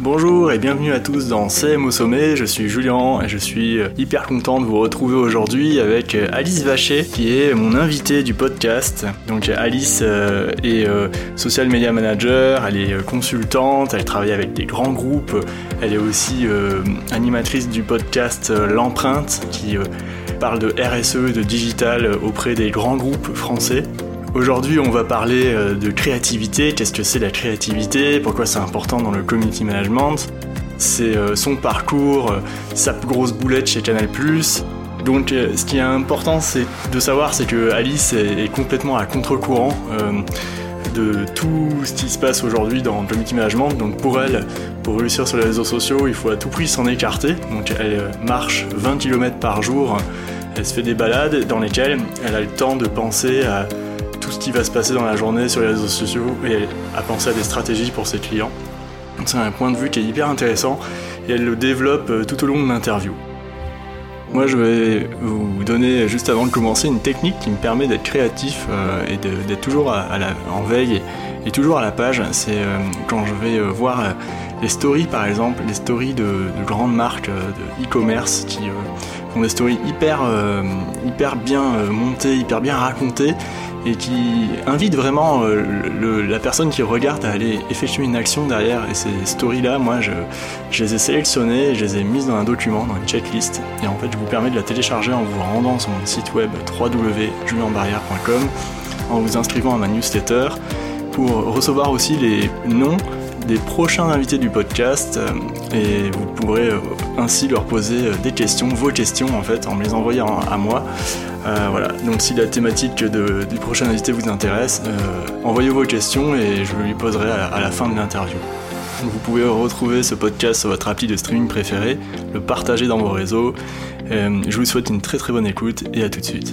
Bonjour et bienvenue à tous dans CMO Sommet, je suis Julian et je suis hyper content de vous retrouver aujourd'hui avec Alice Vachet qui est mon invitée du podcast. Donc Alice est social media manager, elle est consultante, elle travaille avec des grands groupes, elle est aussi animatrice du podcast L'Empreinte qui parle de RSE, de digital auprès des grands groupes français. Aujourd'hui, on va parler de créativité. Qu'est-ce que c'est la créativité? Pourquoi c'est important dans le community management? C'est son parcours, sa grosse boulette chez Canal+. Donc, ce qui est important c'est de savoir, c'est que Alice est complètement à contre-courant de tout ce qui se passe aujourd'hui dans le community management. Donc, pour elle, pour réussir sur les réseaux sociaux, il faut à tout prix s'en écarter. Donc, elle marche 20 km par jour. Elle se fait des balades dans lesquelles elle a le temps de penser à tout ce qui va se passer dans la journée sur les réseaux sociaux et à penser à des stratégies pour ses clients. Donc c'est un point de vue qui est hyper intéressant et elle le développe tout au long de l'interview. Moi je vais vous donner juste avant de commencer une technique qui me permet d'être créatif et d'être toujours en veille et toujours à la page. C'est quand je vais voir les stories par exemple, les stories de grandes marques de e-commerce qui font des stories hyper bien montées, hyper bien racontées et qui invite vraiment la personne qui regarde à aller effectuer une action derrière. Et ces stories-là, moi, je les ai sélectionnées, je les ai mises dans un document, dans une checklist. Et en fait, je vous permets de la télécharger en vous rendant sur mon site web www.julianbarriere.com, en vous inscrivant à ma newsletter, pour recevoir aussi les noms des prochains invités du podcast. Et vous pourrez ainsi leur poser des questions, vos questions en fait, en me les envoyant à moi. Voilà, donc si la thématique du prochain invité vous intéresse, envoyez vos questions et je lui poserai à la fin de l'interview. Donc vous pouvez retrouver ce podcast sur votre appli de streaming préféré, le partager dans vos réseaux. Je vous souhaite une très bonne écoute et à tout de suite.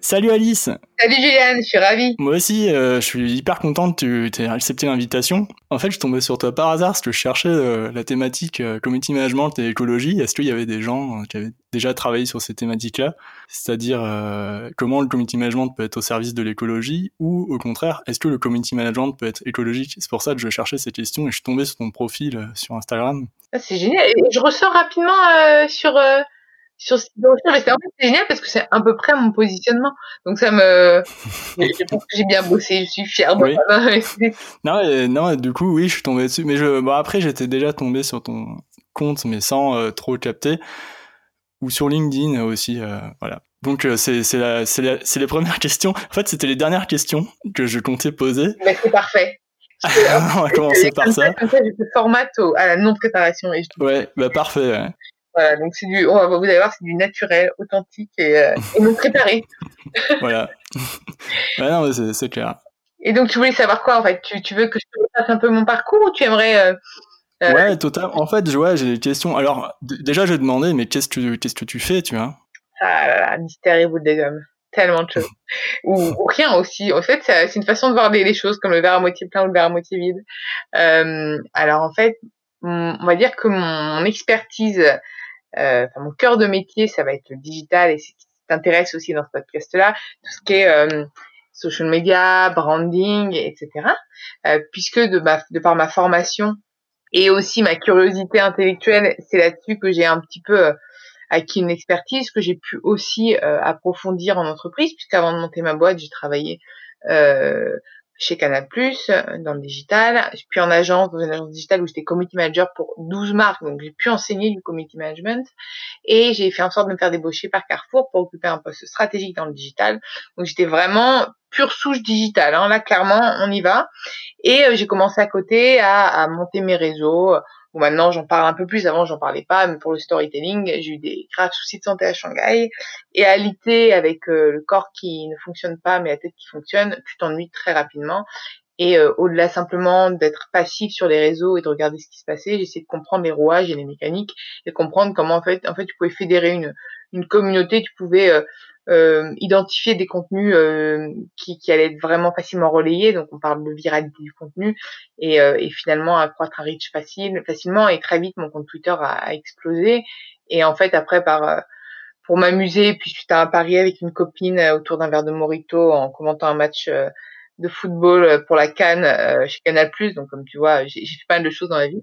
Salut Alice! Salut Julian, je suis ravie. Moi aussi, je suis hyper contente que tu aies accepté l'invitation. En fait, je tombais sur toi par hasard parce que je cherchais la thématique community management et écologie. Est-ce qu'il y avait des gens qui avaient déjà travaillé sur ces thématiques-là? C'est-à-dire comment le community management peut être au service de l'écologie ou au contraire, est-ce que le community management peut être écologique? C'est pour ça que je cherchais ces questions et je suis tombée sur ton profil sur Instagram. Ah, c'est génial. Et je ressors rapidement sur ce dont je fais, c'est génial parce que c'est à peu près mon positionnement. Donc ça me... je pense que j'ai bien bossé, je suis fière de moi. Non, du coup, oui, je suis tombé dessus. Mais après, j'étais déjà tombé sur ton compte, mais sans trop capter. Ou sur LinkedIn aussi, voilà. Donc c'est les premières questions. En fait, c'était les dernières questions que je comptais poser. Mais c'est parfait. On va commencer par ça. Comme ça, je fais format à la non-préparation. Et je... Ouais, bah parfait, ouais. Voilà, donc vous allez voir, c'est du naturel, authentique et non préparé. Voilà. Ouais, non, mais c'est clair. Et donc, tu voulais savoir quoi, en fait? Tu veux que je te fasse un peu mon parcours ou tu aimerais... Ouais, total. En fait, j'ai des questions. Alors, déjà, je vais demander, mais qu'est-ce que tu fais, tu vois? Ah là là, mystère et boule de gomme. Tellement de choses. ou rien aussi. En fait, c'est une façon de voir les choses, comme le verre à moitié plein ou le verre à moitié vide. Alors, en fait, on va dire que mon expertise... mon cœur de métier, ça va être le digital et c'est ce qui t'intéresse aussi dans ce podcast-là, tout ce qui est social media, branding, etc. Puisque de par ma formation et aussi ma curiosité intellectuelle, c'est là-dessus que j'ai un petit peu acquis une expertise que j'ai pu aussi approfondir en entreprise, puisqu'avant de monter ma boîte, j'ai travaillé chez Canal+, dans le digital, puis en agence, dans une agence digitale où j'étais community manager pour 12 marques, donc j'ai pu enseigner du community management, et j'ai fait en sorte de me faire débaucher par Carrefour pour occuper un poste stratégique dans le digital, donc j'étais vraiment pure souche digitale, hein. Là clairement on y va, et j'ai commencé à côté à monter mes réseaux, bon, maintenant j'en parle un peu plus, avant j'en parlais pas, mais pour le storytelling, j'ai eu des graves soucis de santé à Shanghai, et à lutter avec le corps qui ne fonctionne pas, mais la tête qui fonctionne, tu t'ennuies très rapidement, et au-delà simplement d'être passif sur les réseaux et de regarder ce qui se passait, j'essayais de comprendre les rouages et les mécaniques, et comprendre comment en fait tu pouvais fédérer une communauté, tu pouvais identifier des contenus qui allaient être vraiment facilement relayés, donc on parle de viralité du contenu et finalement accroître un reach facilement et très vite mon compte Twitter a explosé et en fait après pour m'amuser puis suite à un pari avec une copine autour d'un verre de mojito en commentant un match de football pour la CAN chez Canal+, donc comme tu vois, j'ai fait pas mal de choses dans la vie,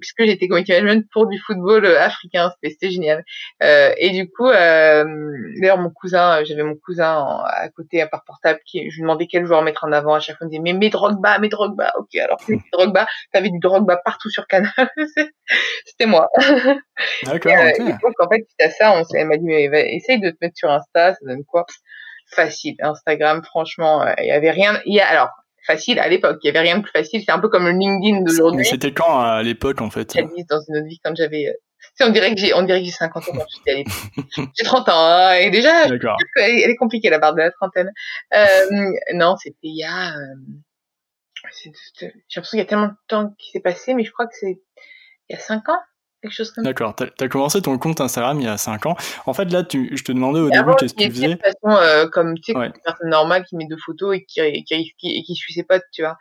puisque j'étais community management pour du football africain, c'était génial. Et du coup, d'ailleurs mon cousin, j'avais mon cousin à côté, à part portable, qui je lui demandais quel joueur mettre en avant, à chaque fois il me disait mais Drogba, mais Drogba, ok, alors c'est Drogba, t'avais du Drogba partout sur Canal, c'était moi. D'accord. Okay. Et donc en fait, suite à ça, elle m'a dit mais essaye de te mettre sur Insta, ça donne quoi? Facile, Instagram, franchement, il y avait rien. Alors, facile à l'époque, il y avait rien de plus facile. C'est un peu comme le LinkedIn d'aujourd'hui. C'était quand à l'époque, en fait? Dans une autre vie, quand j'avais. Tu sais, on dirait que j'ai 50 ans. J'ai 30 ans hein, et déjà. D'accord. Elle est compliquée la barre de la trentaine. Non, c'était il y a. J'ai l'impression qu'il y a tellement de temps qui s'est passé, mais je crois que c'est il y a 5 ans. Quelque chose comme ça. D'accord, t'as commencé ton compte Instagram il y a 5 ans. En fait, là, je te demandais au début qu'est-ce que tu faisais. De toute façon, comme tu sais, ouais. Une personne normale qui met 2 photos et qui suit ses potes, tu vois.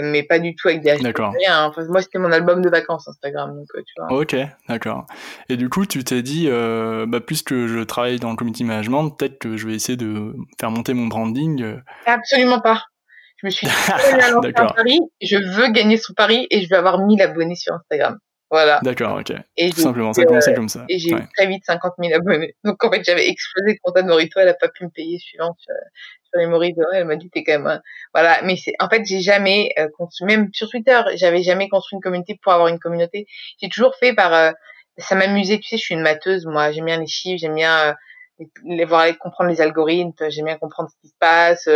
Mais pas du tout avec des hashtags. Rien. Enfin, moi, c'était mon album de vacances Instagram, donc tu vois. Ok, d'accord. Et du coup, tu t'es dit, puisque je travaille dans le community management, peut-être que je vais essayer de faire monter mon branding. Absolument pas. Je me suis dit, à Paris, je veux gagner sur Paris et je veux avoir 1000 abonnés sur Instagram. Voilà. D'accord, ok. Et tout simplement, ça a commencé comme ça. Et j'ai eu très vite 50 000 abonnés. Donc en fait, j'avais explosé le compte de Morito, elle a pas pu me payer suivant sur les Morito. Elle m'a dit, t'es quand même. Voilà. Mais en fait, j'ai jamais construit, même sur Twitter, j'avais jamais construit une communauté pour avoir une communauté. J'ai toujours fait par. Ça m'amusait, tu sais, je suis une mateuse, moi. J'aime bien les chiffres, j'aime bien comprendre les algorithmes, j'aime bien comprendre ce qui se passe.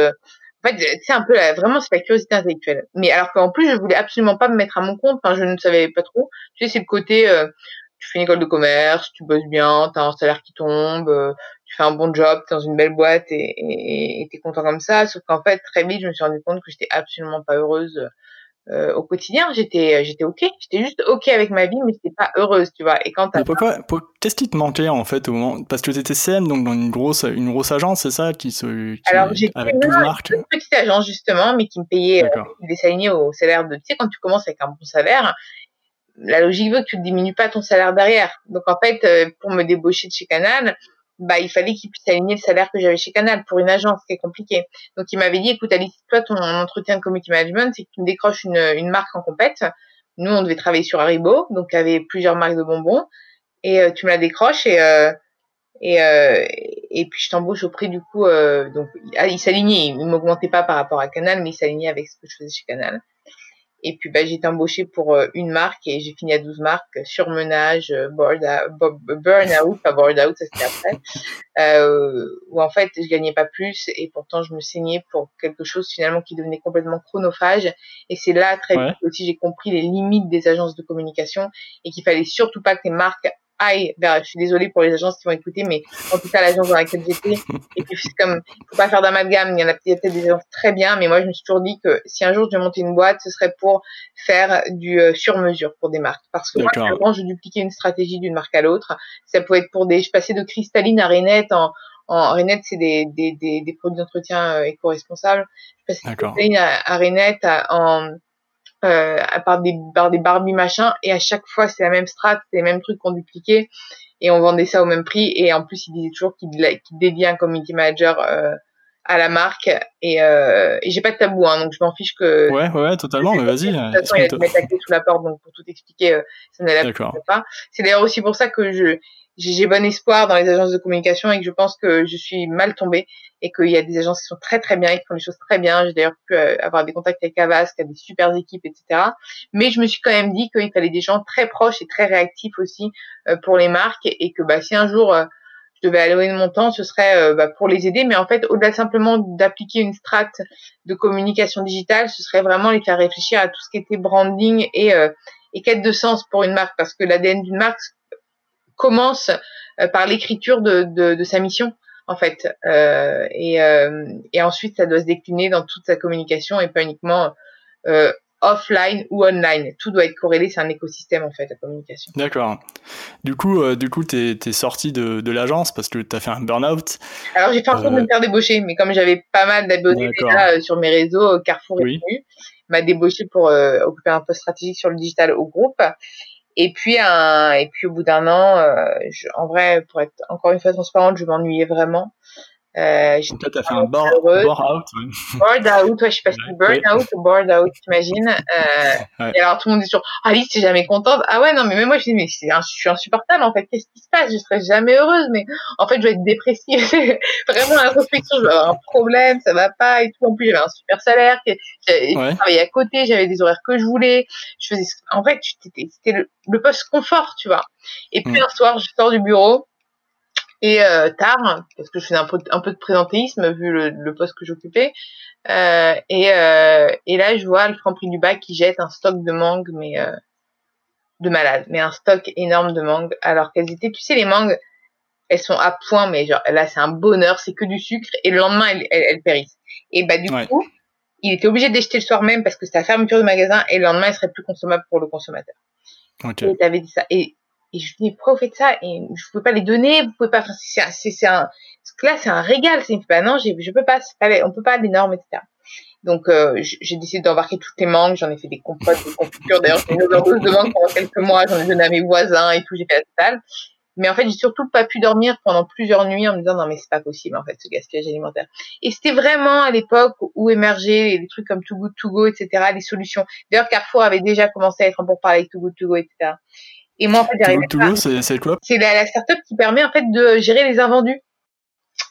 En fait, c'est un peu vraiment c'est la curiosité intellectuelle. Mais alors qu'en plus, je voulais absolument pas me mettre à mon compte. Enfin, je ne savais pas trop. Tu sais, c'est le côté, tu fais une école de commerce, tu bosses bien, t'as un salaire qui tombe, tu fais un bon job, t'es dans une belle boîte et t'es content comme ça. Sauf qu'en fait, très vite, je me suis rendu compte que j'étais absolument pas heureuse au quotidien. J'étais ok. J'étais juste ok avec ma vie, mais j'étais pas heureuse, tu vois. Et quand t'as... Qu'est-ce qui te manquait en fait au moment, parce que t'étais CM donc dans une grosse agence, c'est ça Alors j'étais une petite agence justement, mais qui me payait des salariés au salaire de, tu sais, quand tu commences avec un bon salaire, la logique veut que tu ne diminues pas ton salaire derrière. Donc en fait, pour me débaucher de chez Canal, il fallait qu'ils puissent aligner le salaire que j'avais chez Canal pour une agence, c'était compliqué. Donc il m'avait dit, écoute Alice, toi ton entretien de community management, c'est que tu me décroches une marque en compète. Nous on devait travailler sur Haribo, donc il y avait plusieurs marques de bonbons. Et tu me la décroches et puis je t'embauche au prix du coup donc il s'alignait, il m'augmentait pas par rapport à Canal, mais il s'alignait avec ce que je faisais chez Canal. Et puis j'ai été embauchée pour une marque et j'ai fini à 12 marques, surmenage, burn out, pas board out, ça c'était après, où en fait je gagnais pas plus et pourtant je me saignais pour quelque chose finalement qui devenait complètement chronophage. Et c'est là très vite aussi j'ai compris les limites des agences de communication et qu'il fallait surtout pas que les marques aille vers, je suis désolée pour les agences qui vont écouter, mais en tout cas, l'agence dans laquelle j'étais, et puis c'est comme, faut pas faire d'amalgame, il y a peut-être des agences très bien, mais moi, je me suis toujours dit que si un jour je devais monter une boîte, ce serait pour faire du sur-mesure pour des marques. Parce que moi, avant, je dupliquais une stratégie d'une marque à l'autre. Ça pouvait être je passais de Cristalline à Rainette Rainette, c'est des produits d'entretien éco-responsables. Je passais de Cristalline à Rainette par des Barbie machin, et à chaque fois c'est la même strat, c'est les mêmes trucs qu'on dupliquait et on vendait ça au même prix. Et en plus ils disaient toujours qu'ils dédiaient un community manager à la marque et j'ai pas de tabou hein, donc je m'en fiche que ouais totalement, mais vas-y, de toute façon il y a mettre la clé sous la porte, donc pour tout expliquer ça ne l'applique pas. C'est d'ailleurs aussi pour ça que j'ai bon espoir dans les agences de communication et que je pense que je suis mal tombée et qu'il y a des agences qui sont très très bien et qui font les choses très bien. J'ai d'ailleurs pu avoir des contacts avec Havas, qui a des super équipes, etc. Mais je me suis quand même dit qu'il fallait des gens très proches et très réactifs aussi pour les marques et que si un jour je devais allouer mon temps, ce serait pour les aider. Mais en fait, au-delà simplement d'appliquer une strate de communication digitale, ce serait vraiment les faire réfléchir à tout ce qui était branding et quête de sens pour une marque, parce que l'ADN d'une marque commence par l'écriture de sa mission en fait et ensuite ça doit se décliner dans toute sa communication et pas uniquement offline ou online, tout doit être corrélé, c'est un écosystème en fait la communication. D'accord. Du coup t'es sorti de l'agence parce que t'as fait un burn-out. Alors j'ai fait un coup de me faire débaucher, mais comme j'avais pas mal d'abonnés déjà sur mes réseaux, Carrefour m'a débauché pour occuper un poste stratégique sur le digital au groupe. Et puis au bout d'un an, en vrai, pour être encore une fois transparente, je m'ennuyais vraiment. Toi, t'as fait un board out. Board out, ouais, je sais pas si burn out ou board out, t'imagines. Et alors, tout le monde dit toujours, Alice, t'es jamais contente. Ah ouais, non, mais même moi, je dis, mais je suis insupportable, en fait. Qu'est-ce qui se passe? Je serai jamais heureuse, mais en fait, je vais être dépressive. Vraiment, à la prospection, je vais avoir un problème, ça va pas et tout. En plus, j'avais un super salaire, je travaillais à côté, j'avais des horaires que je voulais. Je faisais, en fait, c'était le poste confort, tu vois. Et puis, un soir, je sors du bureau. Et tard, parce que je faisais un peu de présentéisme vu le poste que j'occupais. Et là, je vois le Franprix du Bac qui jette un stock de mangue, mais de malade, mais un stock énorme de mangue. Alors qu'elles étaient, tu sais, les mangues, elles sont à point, mais genre là, c'est un bonheur, c'est que du sucre. Et le lendemain, elles périssent. Et bah du coup, il était obligé de les jeter le soir même parce que c'était la fermeture du magasin. Et le lendemain, elles seraient plus consommables pour le consommateur. Okay. Et t'avais dit ça. Et je lui dis, pourquoi vous faites ça? Et je pouvais pas les donner, vous pouvez pas, enfin, là, c'est un régal, c'est une, bah non, je peux pas, on peut pas les normes, etc. Donc, j'ai décidé d'embarquer toutes les mangues, j'en ai fait des compotes, des confitures, d'ailleurs, j'ai fait une overdose de mangue pendant quelques mois, j'en ai donné à mes voisins et tout, j'ai fait la totale. Mais en fait, j'ai surtout pas pu dormir pendant plusieurs nuits en me disant, non, mais c'est pas possible, en fait, ce gaspillage alimentaire. Et c'était vraiment à l'époque où émergeaient les trucs comme Too Good To Go, etc., les solutions. D'ailleurs, Carrefour avait déjà commencé à être en pourparlers avec Too Good To Go, etc. Et moi, en fait, derrière c'est quoi? C'est la start-up qui permet, en fait, de gérer les invendus.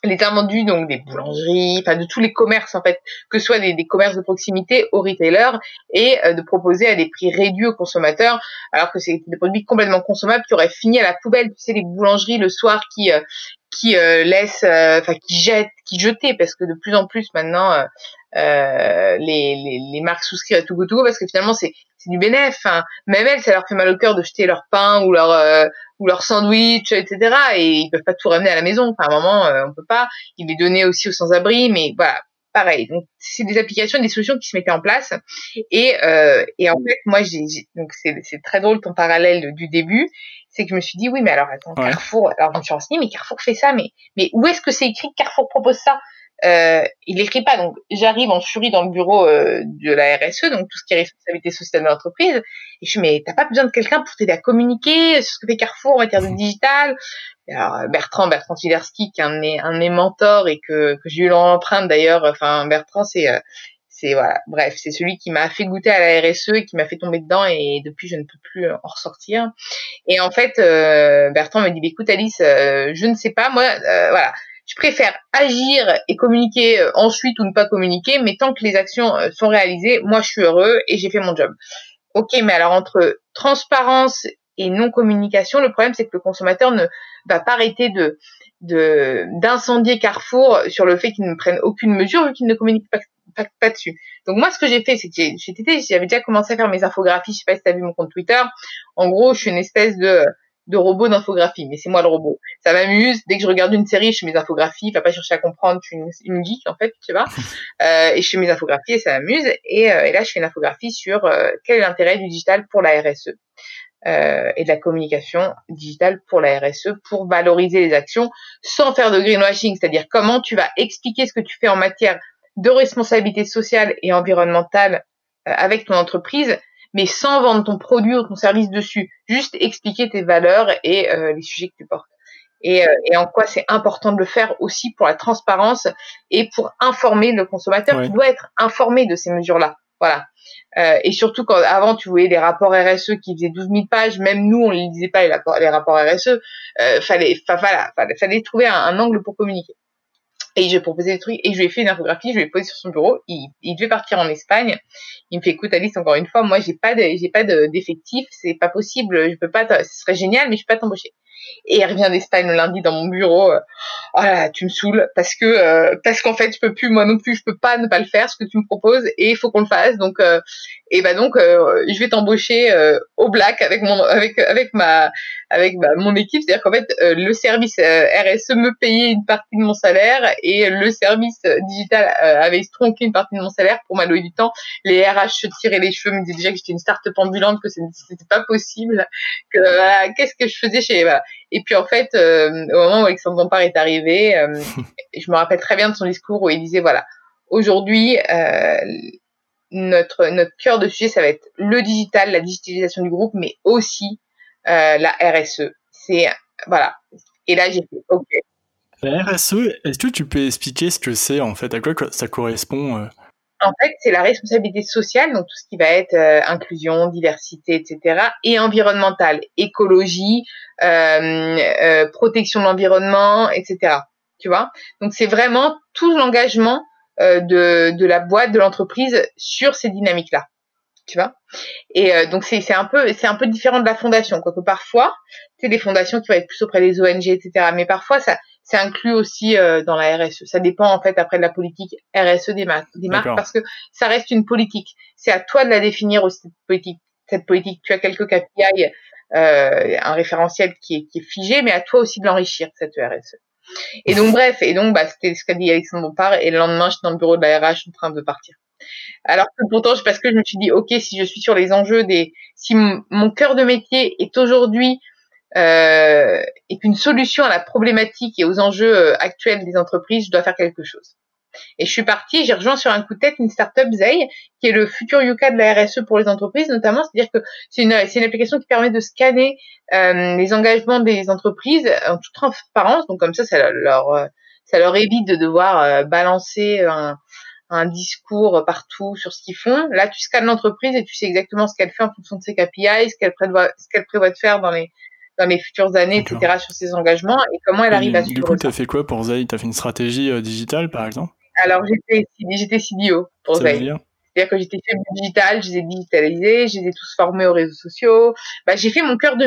Les invendus, donc, des boulangeries, enfin, de tous les commerces, en fait, que ce soit des commerces de proximité aux retailers et de proposer à des prix réduits aux consommateurs, alors que c'est des produits complètement consommables qui auraient fini à la poubelle. Tu sais, les boulangeries, le soir, qui jetaient, parce que de plus en plus, maintenant, les marques souscrivent à Too Good To Go, parce que finalement, c'est du bénéf, hein. Même elles, ça leur fait mal au cœur de jeter leur pain ou leur sandwich, etc. Et ils peuvent pas tout ramener à la maison. Enfin, à un moment, on peut pas. Ils les donnaient aussi aux sans-abri, mais voilà, pareil. Donc, c'est des applications, des solutions qui se mettaient en place. Et en fait, moi, donc c'est très drôle ton parallèle du début. C'est que je me suis dit, oui, mais alors, attends, Carrefour, alors je me suis renseignée, mais Carrefour fait ça, mais où est-ce que c'est écrit que Carrefour propose ça? Il l'écrit pas, donc j'arrive en furie dans le bureau de la RSE, donc tout ce qui est responsabilité sociale de l'entreprise, et je me dis, mais t'as pas besoin de quelqu'un pour t'aider à communiquer sur ce que fait Carrefour en matière de digital. Et alors Bertrand Sylerski, qui est un de mes mentors et que j'ai eu l'empreinte d'ailleurs, enfin Bertrand c'est voilà, bref, c'est celui qui m'a fait goûter à la RSE et qui m'a fait tomber dedans, et depuis je ne peux plus en ressortir. Et en fait Bertrand me dit, écoute Alice, je ne sais pas, moi voilà, je préfère agir et communiquer ensuite ou ne pas communiquer, mais tant que les actions sont réalisées, moi, je suis heureux et j'ai fait mon job. Ok, mais alors entre transparence et non-communication, le problème, c'est que le consommateur ne va pas arrêter d'incendier Carrefour sur le fait qu'ils ne prennent aucune mesure vu qu'ils ne communiquent pas dessus. Donc moi, ce que j'ai fait, c'est que j'avais déjà commencé à faire mes infographies. Je sais pas si tu as vu mon compte Twitter. En gros, je suis une espèce de robot d'infographie, mais c'est moi le robot. Ça m'amuse. Dès que je regarde une série, je fais mes infographies. Faut pas chercher à comprendre. Je suis une geek, en fait, tu vois. Et je fais mes infographies et ça m'amuse. Et là, je fais une infographie sur quel est l'intérêt du digital pour la RSE et de la communication digitale pour la RSE, pour valoriser les actions sans faire de greenwashing. C'est-à-dire comment tu vas expliquer ce que tu fais en matière de responsabilité sociale et environnementale avec ton entreprise, mais sans vendre ton produit ou ton service dessus. Juste expliquer tes valeurs et les sujets que tu portes. Et en quoi c'est important de le faire aussi pour la transparence et pour informer le consommateur qui doit être informé de ces mesures-là. Voilà. Et surtout quand avant tu voyais des rapports RSE qui faisaient 12 000 pages, même nous on ne lisait pas les rapports RSE, fallait trouver un angle pour communiquer. Et je lui ai proposé des trucs, et je lui ai fait une infographie, je lui ai posé sur son bureau, il devait partir en Espagne. Il me fait, écoute Alice, encore une fois, moi j'ai pas d'effectif, c'est pas possible, je peux pas, ce serait génial, mais je peux pas t'embaucher. Et il revient d'Espagne le lundi dans mon bureau, oh là là, tu me saoules, parce qu'en fait je peux plus, moi non plus, je peux pas ne pas le faire, ce que tu me proposes, et il faut qu'on le fasse, donc je vais t'embaucher au black avec mon équipe, c'est-à-dire qu'en fait le service RSE me payait une partie de mon salaire et le service digital avait tronqué une partie de mon salaire pour m'allouer du temps. Les RH se tiraient les cheveux, me disaient déjà que j'étais une start-up ambulante, que c'était pas possible, que voilà, qu'est-ce que je faisais chez voilà. Et puis en fait au moment où Alexandre Bompard est arrivé, je me rappelle très bien de son discours où il disait voilà, aujourd'hui notre cœur de sujet, ça va être le digital, la digitalisation du groupe, mais aussi la RSE. C'est voilà. Et là j'ai fait OK. La RSE, est-ce que tu peux expliquer ce que c'est en fait, à quoi ça correspond En fait, c'est la responsabilité sociale, donc tout ce qui va être inclusion, diversité, etc., et environnementale, écologie, protection de l'environnement, etc. Tu vois ? Donc, c'est vraiment tout l'engagement de la boîte, de l'entreprise sur ces dynamiques-là. Tu vois ? Et donc, c'est un peu différent de la fondation, quoique parfois, tu sais, les fondations qui vont être plus auprès des ONG, etc., mais parfois, c'est inclus aussi dans la RSE. Ça dépend en fait après de la politique RSE des marques parce que ça reste une politique. C'est à toi de la définir aussi, cette politique. Tu as quelques KPI, un référentiel qui est figé, mais à toi aussi de l'enrichir, cette RSE. Et donc bref, c'était ce qu'a dit Alexandre Bompard, et le lendemain j'étais dans le bureau de la RH en train de partir. Alors que pourtant, parce que je me suis dit, ok, si je suis sur les enjeux si mon cœur de métier est aujourd'hui et qu'une solution à la problématique et aux enjeux actuels des entreprises, je dois faire quelque chose. Et je suis partie, j'ai rejoint sur un coup de tête une start-up, Zei, qui est le futur Yuka de la RSE pour les entreprises, notamment. C'est-à-dire que c'est une application qui permet de scanner les engagements des entreprises en toute transparence. Donc comme ça, ça leur évite de devoir balancer un discours partout sur ce qu'ils font. Là, tu scannes l'entreprise et tu sais exactement ce qu'elle fait en fonction de ses KPI, ce qu'elle prévoit de faire dans les futures années, etc., sur ses engagements et comment elle arrive à se. Du coup, t'as fait quoi pour Zei ? T'as fait une stratégie digitale, par exemple ? Alors, j'étais CDO pour Zei. C'est-à-dire que j'étais fait du digital, je les ai digitalisés, je les ai tous formés aux réseaux sociaux. J'ai fait mon cœur de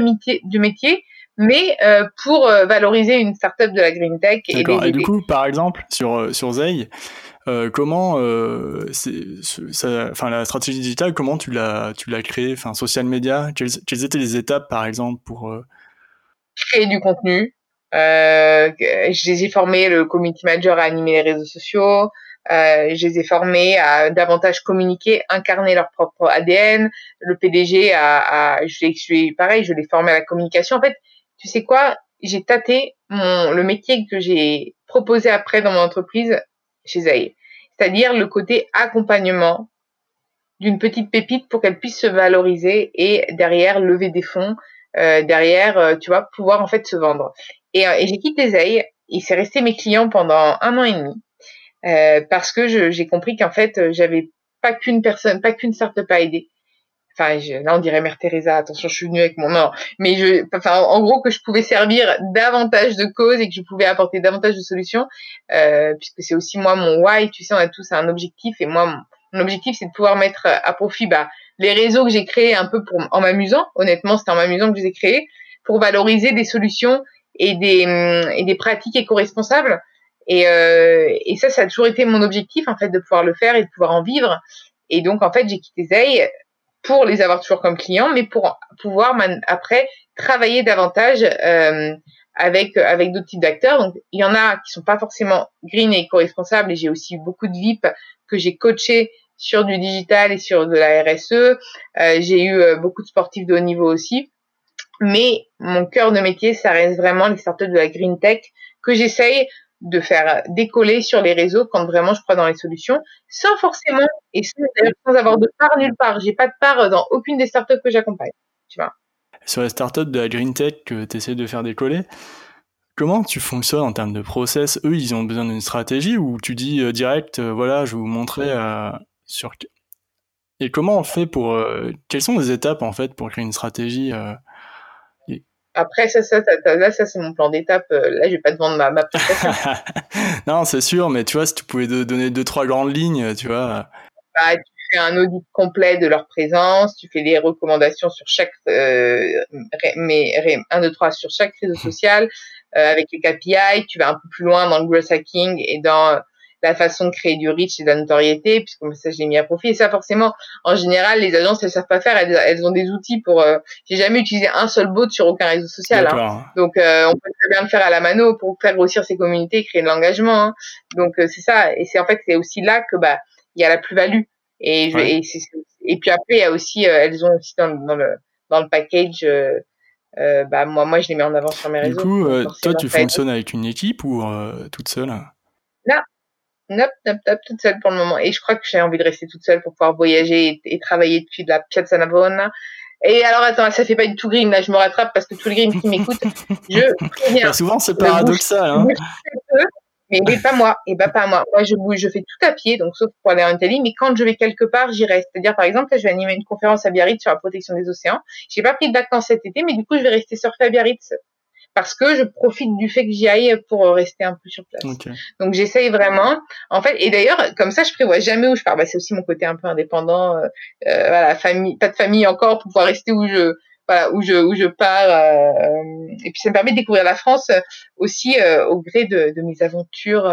métier, mais pour valoriser une start-up de la green tech. D'accord. Et du coup, par exemple, sur Zei, comment la stratégie digitale, comment tu l'as créée, social media, quelles étaient les étapes par exemple pour créer du contenu, je les ai formés le community manager à animer les réseaux sociaux, je les ai formés à davantage communiquer, incarner leur propre ADN, le PDG je l'ai formé à la communication. En fait, tu sais quoi, j'ai tâté le métier que j'ai proposé après dans mon entreprise chez Zei, c'est-à-dire le côté accompagnement d'une petite pépite pour qu'elle puisse se valoriser et derrière lever des fonds, tu vois, pouvoir en fait se vendre. Et j'ai quitté Zei, et c'est resté mes clients pendant 1 an et demi parce que j'ai compris qu'en fait j'avais pas qu'une start-up à aider. Enfin, là on dirait Mère Teresa, attention, je suis venue avec mon nom, mais en gros que je pouvais servir davantage de causes et que je pouvais apporter davantage de solutions, puisque c'est aussi moi mon why, tu sais, on a tous un objectif, et moi mon objectif c'est de pouvoir mettre à profit les réseaux que j'ai créés un peu en m'amusant, honnêtement c'était en m'amusant que je les ai créés, pour valoriser des solutions et des pratiques éco-responsables, et ça a toujours été mon objectif en fait, de pouvoir le faire et de pouvoir en vivre. Et donc en fait j'ai quitté Zei pour les avoir toujours comme clients, mais pour pouvoir après travailler davantage avec d'autres types d'acteurs. Donc il y en a qui sont pas forcément green et éco-responsables, et j'ai aussi beaucoup de VIP que j'ai coachés sur du digital et sur de la RSE. J'ai eu beaucoup de sportifs de haut niveau aussi, mais mon cœur de métier, ça reste vraiment les startups de la green tech que j'essaye de faire décoller sur les réseaux quand vraiment je crois dans les solutions, sans forcément, et sans avoir de part nulle part. J'ai pas de part dans aucune des startups que j'accompagne, tu vois. Sur les startups de la green tech que tu essaies de faire décoller, comment tu fonctionnes en termes de process ? Eux, ils ont besoin d'une stratégie, ou tu dis direct, voilà, je vais vous montrer sur. Et comment on fait pour quelles sont les étapes en fait pour créer une stratégie Après, ça, c'est mon plan d'étape. Là, je vais pas te vendre ma prestation. Non, c'est sûr, mais tu vois, si tu pouvais donner 2-3 grandes lignes, tu vois. Tu fais un audit complet de leur présence, tu fais des recommandations sur chaque, 1, 2, 3 sur chaque réseau social, avec les KPI, tu vas un peu plus loin dans le growth hacking et dans la façon de créer du reach et de la notoriété, puisque ça, je l'ai mis à profit. Et ça, forcément, en général, les agences, elles savent pas faire. Elles ont des outils pour... J'ai jamais utilisé un seul bot sur aucun réseau social. Hein. Donc, on peut très bien le faire à la mano pour faire grossir ses communautés, créer de l'engagement. Hein. Donc, c'est ça. Et c'est aussi là que il y a la plus-value. Et puis après, il y a aussi... elles ont aussi dans le package... moi, je les mets en avant sur mes réseaux. Du coup, toi, tu fonctionnes avec une équipe ou toute seule ? Là. Nope, toute seule pour le moment. Et je crois que j'ai envie de rester toute seule pour pouvoir voyager et travailler depuis de la Piazza Navona. Et alors, attends, ça fait pas du tout green, là, je me rattrape parce que tout le green qui m'écoute, je préviens. Souvent, c'est paradoxal. Hein. eux, mais pas moi. Et pas moi. Moi, je bouge, je fais tout à pied, donc sauf pour aller en Italie. Mais quand je vais quelque part, j'y reste. C'est-à-dire, par exemple, là, je vais animer une conférence à Biarritz sur la protection des océans. J'ai pas pris de vacances cet été, mais du coup, je vais rester surfer à Biarritz. Parce que je profite du fait que j'y aille pour rester un peu sur place. Okay. Donc, j'essaye vraiment. En fait, et d'ailleurs, comme ça, je prévois jamais où je pars. Bah, c'est aussi mon côté un peu indépendant. Voilà, famille, pas de famille encore pour pouvoir rester où je, voilà, où je pars. Et puis, ça me permet de découvrir la France aussi au gré de mes aventures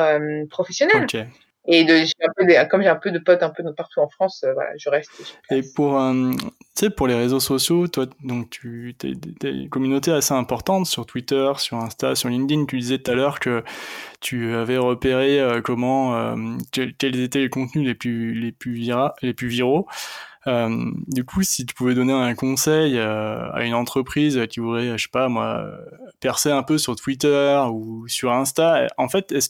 professionnelles. Okay. Et comme j'ai un peu de potes un peu partout en France, voilà, je reste. Et pour les réseaux sociaux, toi, donc tu t'es une communauté assez importante sur Twitter, sur Insta, sur LinkedIn. Tu disais tout à l'heure que tu avais repéré quels étaient les contenus les plus viraux. Du coup, si tu pouvais donner un conseil à une entreprise qui voudrait, je sais pas moi, percer un peu sur Twitter ou sur Insta, en fait, est-ce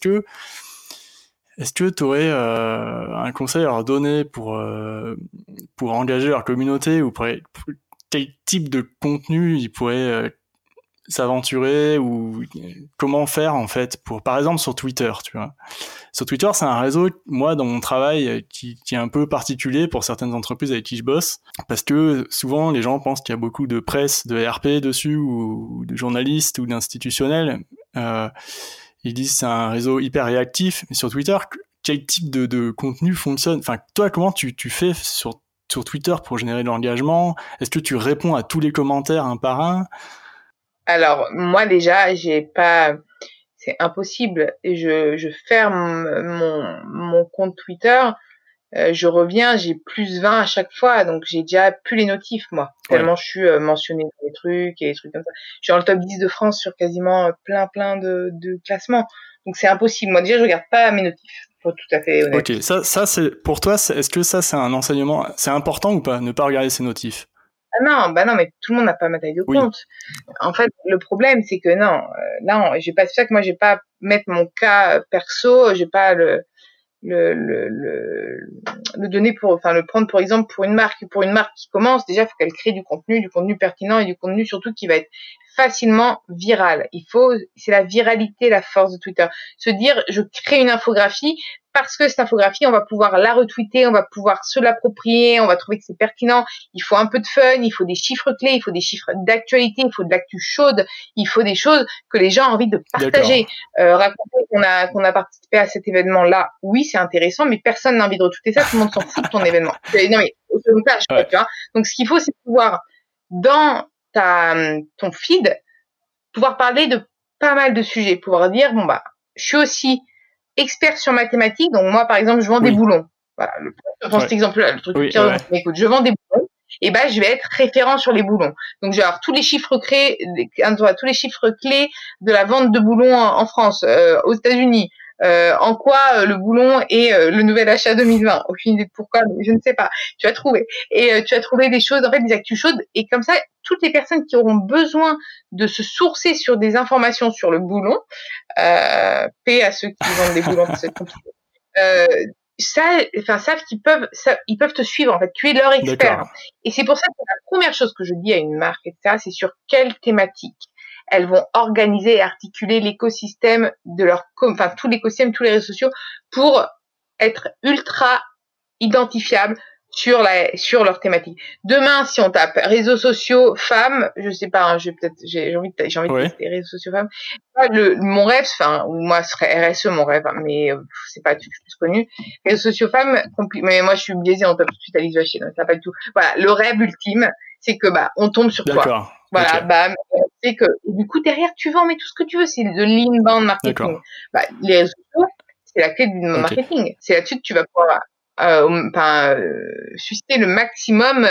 que tu aurais un conseil à leur donner pour engager leur communauté ou pour quel type de contenu ils pourraient s'aventurer ou comment faire en fait pour, par exemple sur Twitter, tu vois. Sur Twitter, c'est un réseau, moi dans mon travail, qui est un peu particulier pour certaines entreprises avec qui je bosse parce que souvent les gens pensent qu'il y a beaucoup de presse, de RP dessus ou de journalistes ou d'institutionnels. Ils disent que c'est un réseau hyper réactif. Mais sur Twitter, quel type de contenu fonctionne ? Enfin, toi, comment tu fais sur Twitter pour générer de l'engagement ? Est-ce que tu réponds à tous les commentaires un par un ? Alors, moi, déjà, c'est impossible. Je ferme mon compte Twitter. Je reviens, j'ai plus 20 à chaque fois, donc j'ai déjà plus les notifs, moi. Ouais. Tellement je suis mentionnée dans les trucs et des trucs comme ça. Je suis dans le top 10 de France sur quasiment plein de classements. Donc c'est impossible. Moi, déjà, je regarde pas mes notifs, pour tout à fait honnête. Ok, ça c'est, pour toi, est-ce que ça, c'est un enseignement, c'est important ou pas, ne pas regarder ses notifs? Ah non, bah non, mais tout le monde n'a pas ma taille de compte. Oui. En fait, le problème, c'est que j'ai pas, c'est ça que moi, j'ai pas mettre mon cas perso, j'ai pas le donner pour, enfin, le prendre pour exemple pour une marque qui commence. Déjà, il faut qu'elle crée du contenu pertinent et du contenu surtout qui va être facilement viral. C'est la viralité, la force de Twitter. Se dire, je crée une infographie parce que cette infographie, on va pouvoir la retweeter, on va pouvoir se l'approprier, on va trouver que c'est pertinent. Il faut un peu de fun, il faut des chiffres clés, il faut des chiffres d'actualité, il faut de l'actu chaude, il faut des choses que les gens ont envie de partager. Raconter qu'on a participé à cet événement-là, oui, c'est intéressant, mais personne n'a envie de retweeter ça, tout le monde s'en fout de ton événement. Non mais, ouais. Tu vois. Donc ce qu'il faut, c'est pouvoir, dans ton feed, pouvoir parler de pas mal de sujets, pouvoir dire, bon bah, je suis aussi expert sur mathématiques, donc moi par exemple je vends des boulons. Voilà, cet exemple-là, le truc qui revient. Mais écoute, je vends des boulons, et ben je vais être référent sur les boulons. Donc je vais avoir tous les chiffres clés de la vente de boulons en France, aux États-Unis. En quoi le boulon est le nouvel achat 2020. Aucune idée de pourquoi, mais je ne sais pas. Tu as trouvé. Et tu as trouvé des choses, en fait, des actus chaudes. Et comme ça, toutes les personnes qui auront besoin de se sourcer sur des informations sur le boulon, paix à ceux qui vendent des boulons, c'est compliqué. Savent qu'ils peuvent te suivre, en fait. Tu es leur expert. D'accord. Et c'est pour ça que la première chose que je dis à une marque, etc., c'est sur quelle thématique elles vont organiser et articuler l'écosystème de tout l'écosystème, tous les réseaux sociaux pour être ultra identifiables sur leur thématique. Demain, si on tape réseaux sociaux femmes, je sais pas, hein, j'ai envie de tester réseaux sociaux femmes. Mon rêve, enfin, moi, ce serait RSE, mon rêve, hein, mais c'est pas du tout plus connu. Réseaux sociaux femmes, mais moi, je suis biaisée, on tape tout de suite Alice Vachet, ça pas du tout. Voilà, le rêve ultime, c'est que, on tombe sur toi. D'accord. Voilà, okay. C'est que, du coup, derrière, tu vends, mais tout ce que tu veux, c'est de l'inbound marketing. D'accord. Les réseaux sociaux, c'est la clé du marketing. C'est là-dessus que tu vas pouvoir, susciter le maximum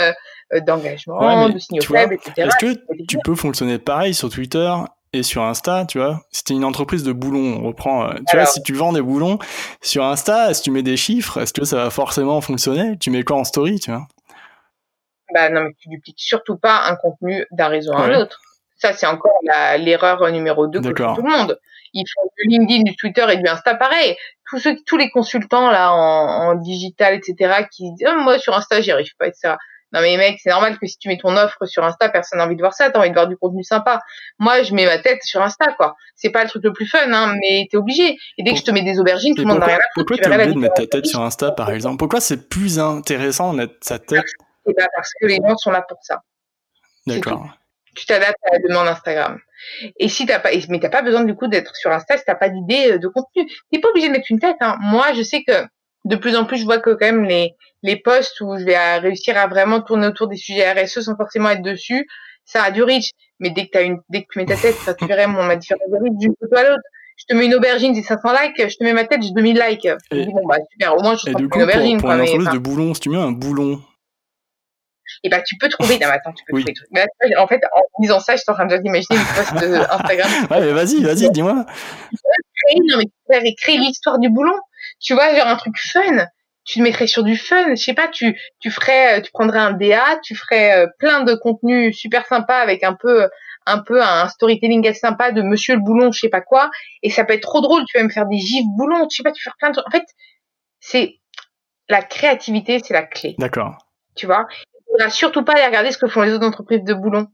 d'engagement, de signaux faibles, etc. Est-ce que tu peux fonctionner pareil sur Twitter et sur Insta, tu vois? Si t'es une entreprise de boulons, on reprend, si tu vends des boulons sur Insta, si tu mets des chiffres, est-ce que ça va forcément fonctionner? Tu mets quoi en story, tu vois? Non, mais tu dupliques surtout pas un contenu d'un réseau à l'autre. Ça, c'est encore l'erreur numéro 2 que tout le monde. Ils font du LinkedIn, du Twitter et du Insta pareil. Tous les consultants là en digital, etc., qui disent moi sur Insta j'y arrive pas, etc. Non mais mec, c'est normal que si tu mets ton offre sur Insta, personne n'a envie de voir ça, t'as envie de voir du contenu sympa. Moi, je mets ma tête sur Insta, quoi. C'est pas le truc le plus fun, hein, mais t'es obligé. Et dès que je te mets des aubergines, tout le monde n'a rien à foutre. Pourquoi t'es obligé de mettre ta tête sur Insta, par exemple? Pourquoi c'est plus intéressant de mettre sa tête? Eh ben, parce que les gens sont là pour ça. D'accord. Tu t'adaptes à la demande Instagram. Et si t'as pas, mais t'as pas besoin du coup d'être sur Insta si t'as pas d'idée de contenu. T'es pas obligé de mettre une tête, hein. Moi, je sais que de plus en plus, je vois que quand même les posts où je vais réussir à vraiment tourner autour des sujets RSE sans forcément être dessus, ça a du reach. Mais dès que tu mets ta tête, ça te ferait ma différence de reach d'une photo à l'autre. Je te mets une aubergine, j'ai 500 likes, je te mets ma tête, j'ai 2000 likes. Et, bon, bah, super, au moins, je te mets une aubergine. Pour une entreprise de boulons, si tu mets un boulon, et bah, tu peux trouver. Non, mais attends, tu peux trouver des trucs. Mais là, en fait, en disant ça, je suis en train de imaginer une post Instagram. Ouais, mais vas-y, dis-moi. Tu peux créer l'histoire du boulon. Tu vois, genre un truc fun. Tu te mettrais sur du fun. Je sais pas, tu prendrais un DA, tu ferais plein de contenu super sympa avec un peu un storytelling assez sympa de Monsieur le Boulon, je sais pas quoi. Et ça peut être trop drôle. Tu vas me faire des gifs boulons. Je sais pas, tu fais plein de trucs. En fait, c'est la créativité, c'est la clé. D'accord. Tu vois? Il faudra surtout pas aller regarder ce que font les autres entreprises de boulons.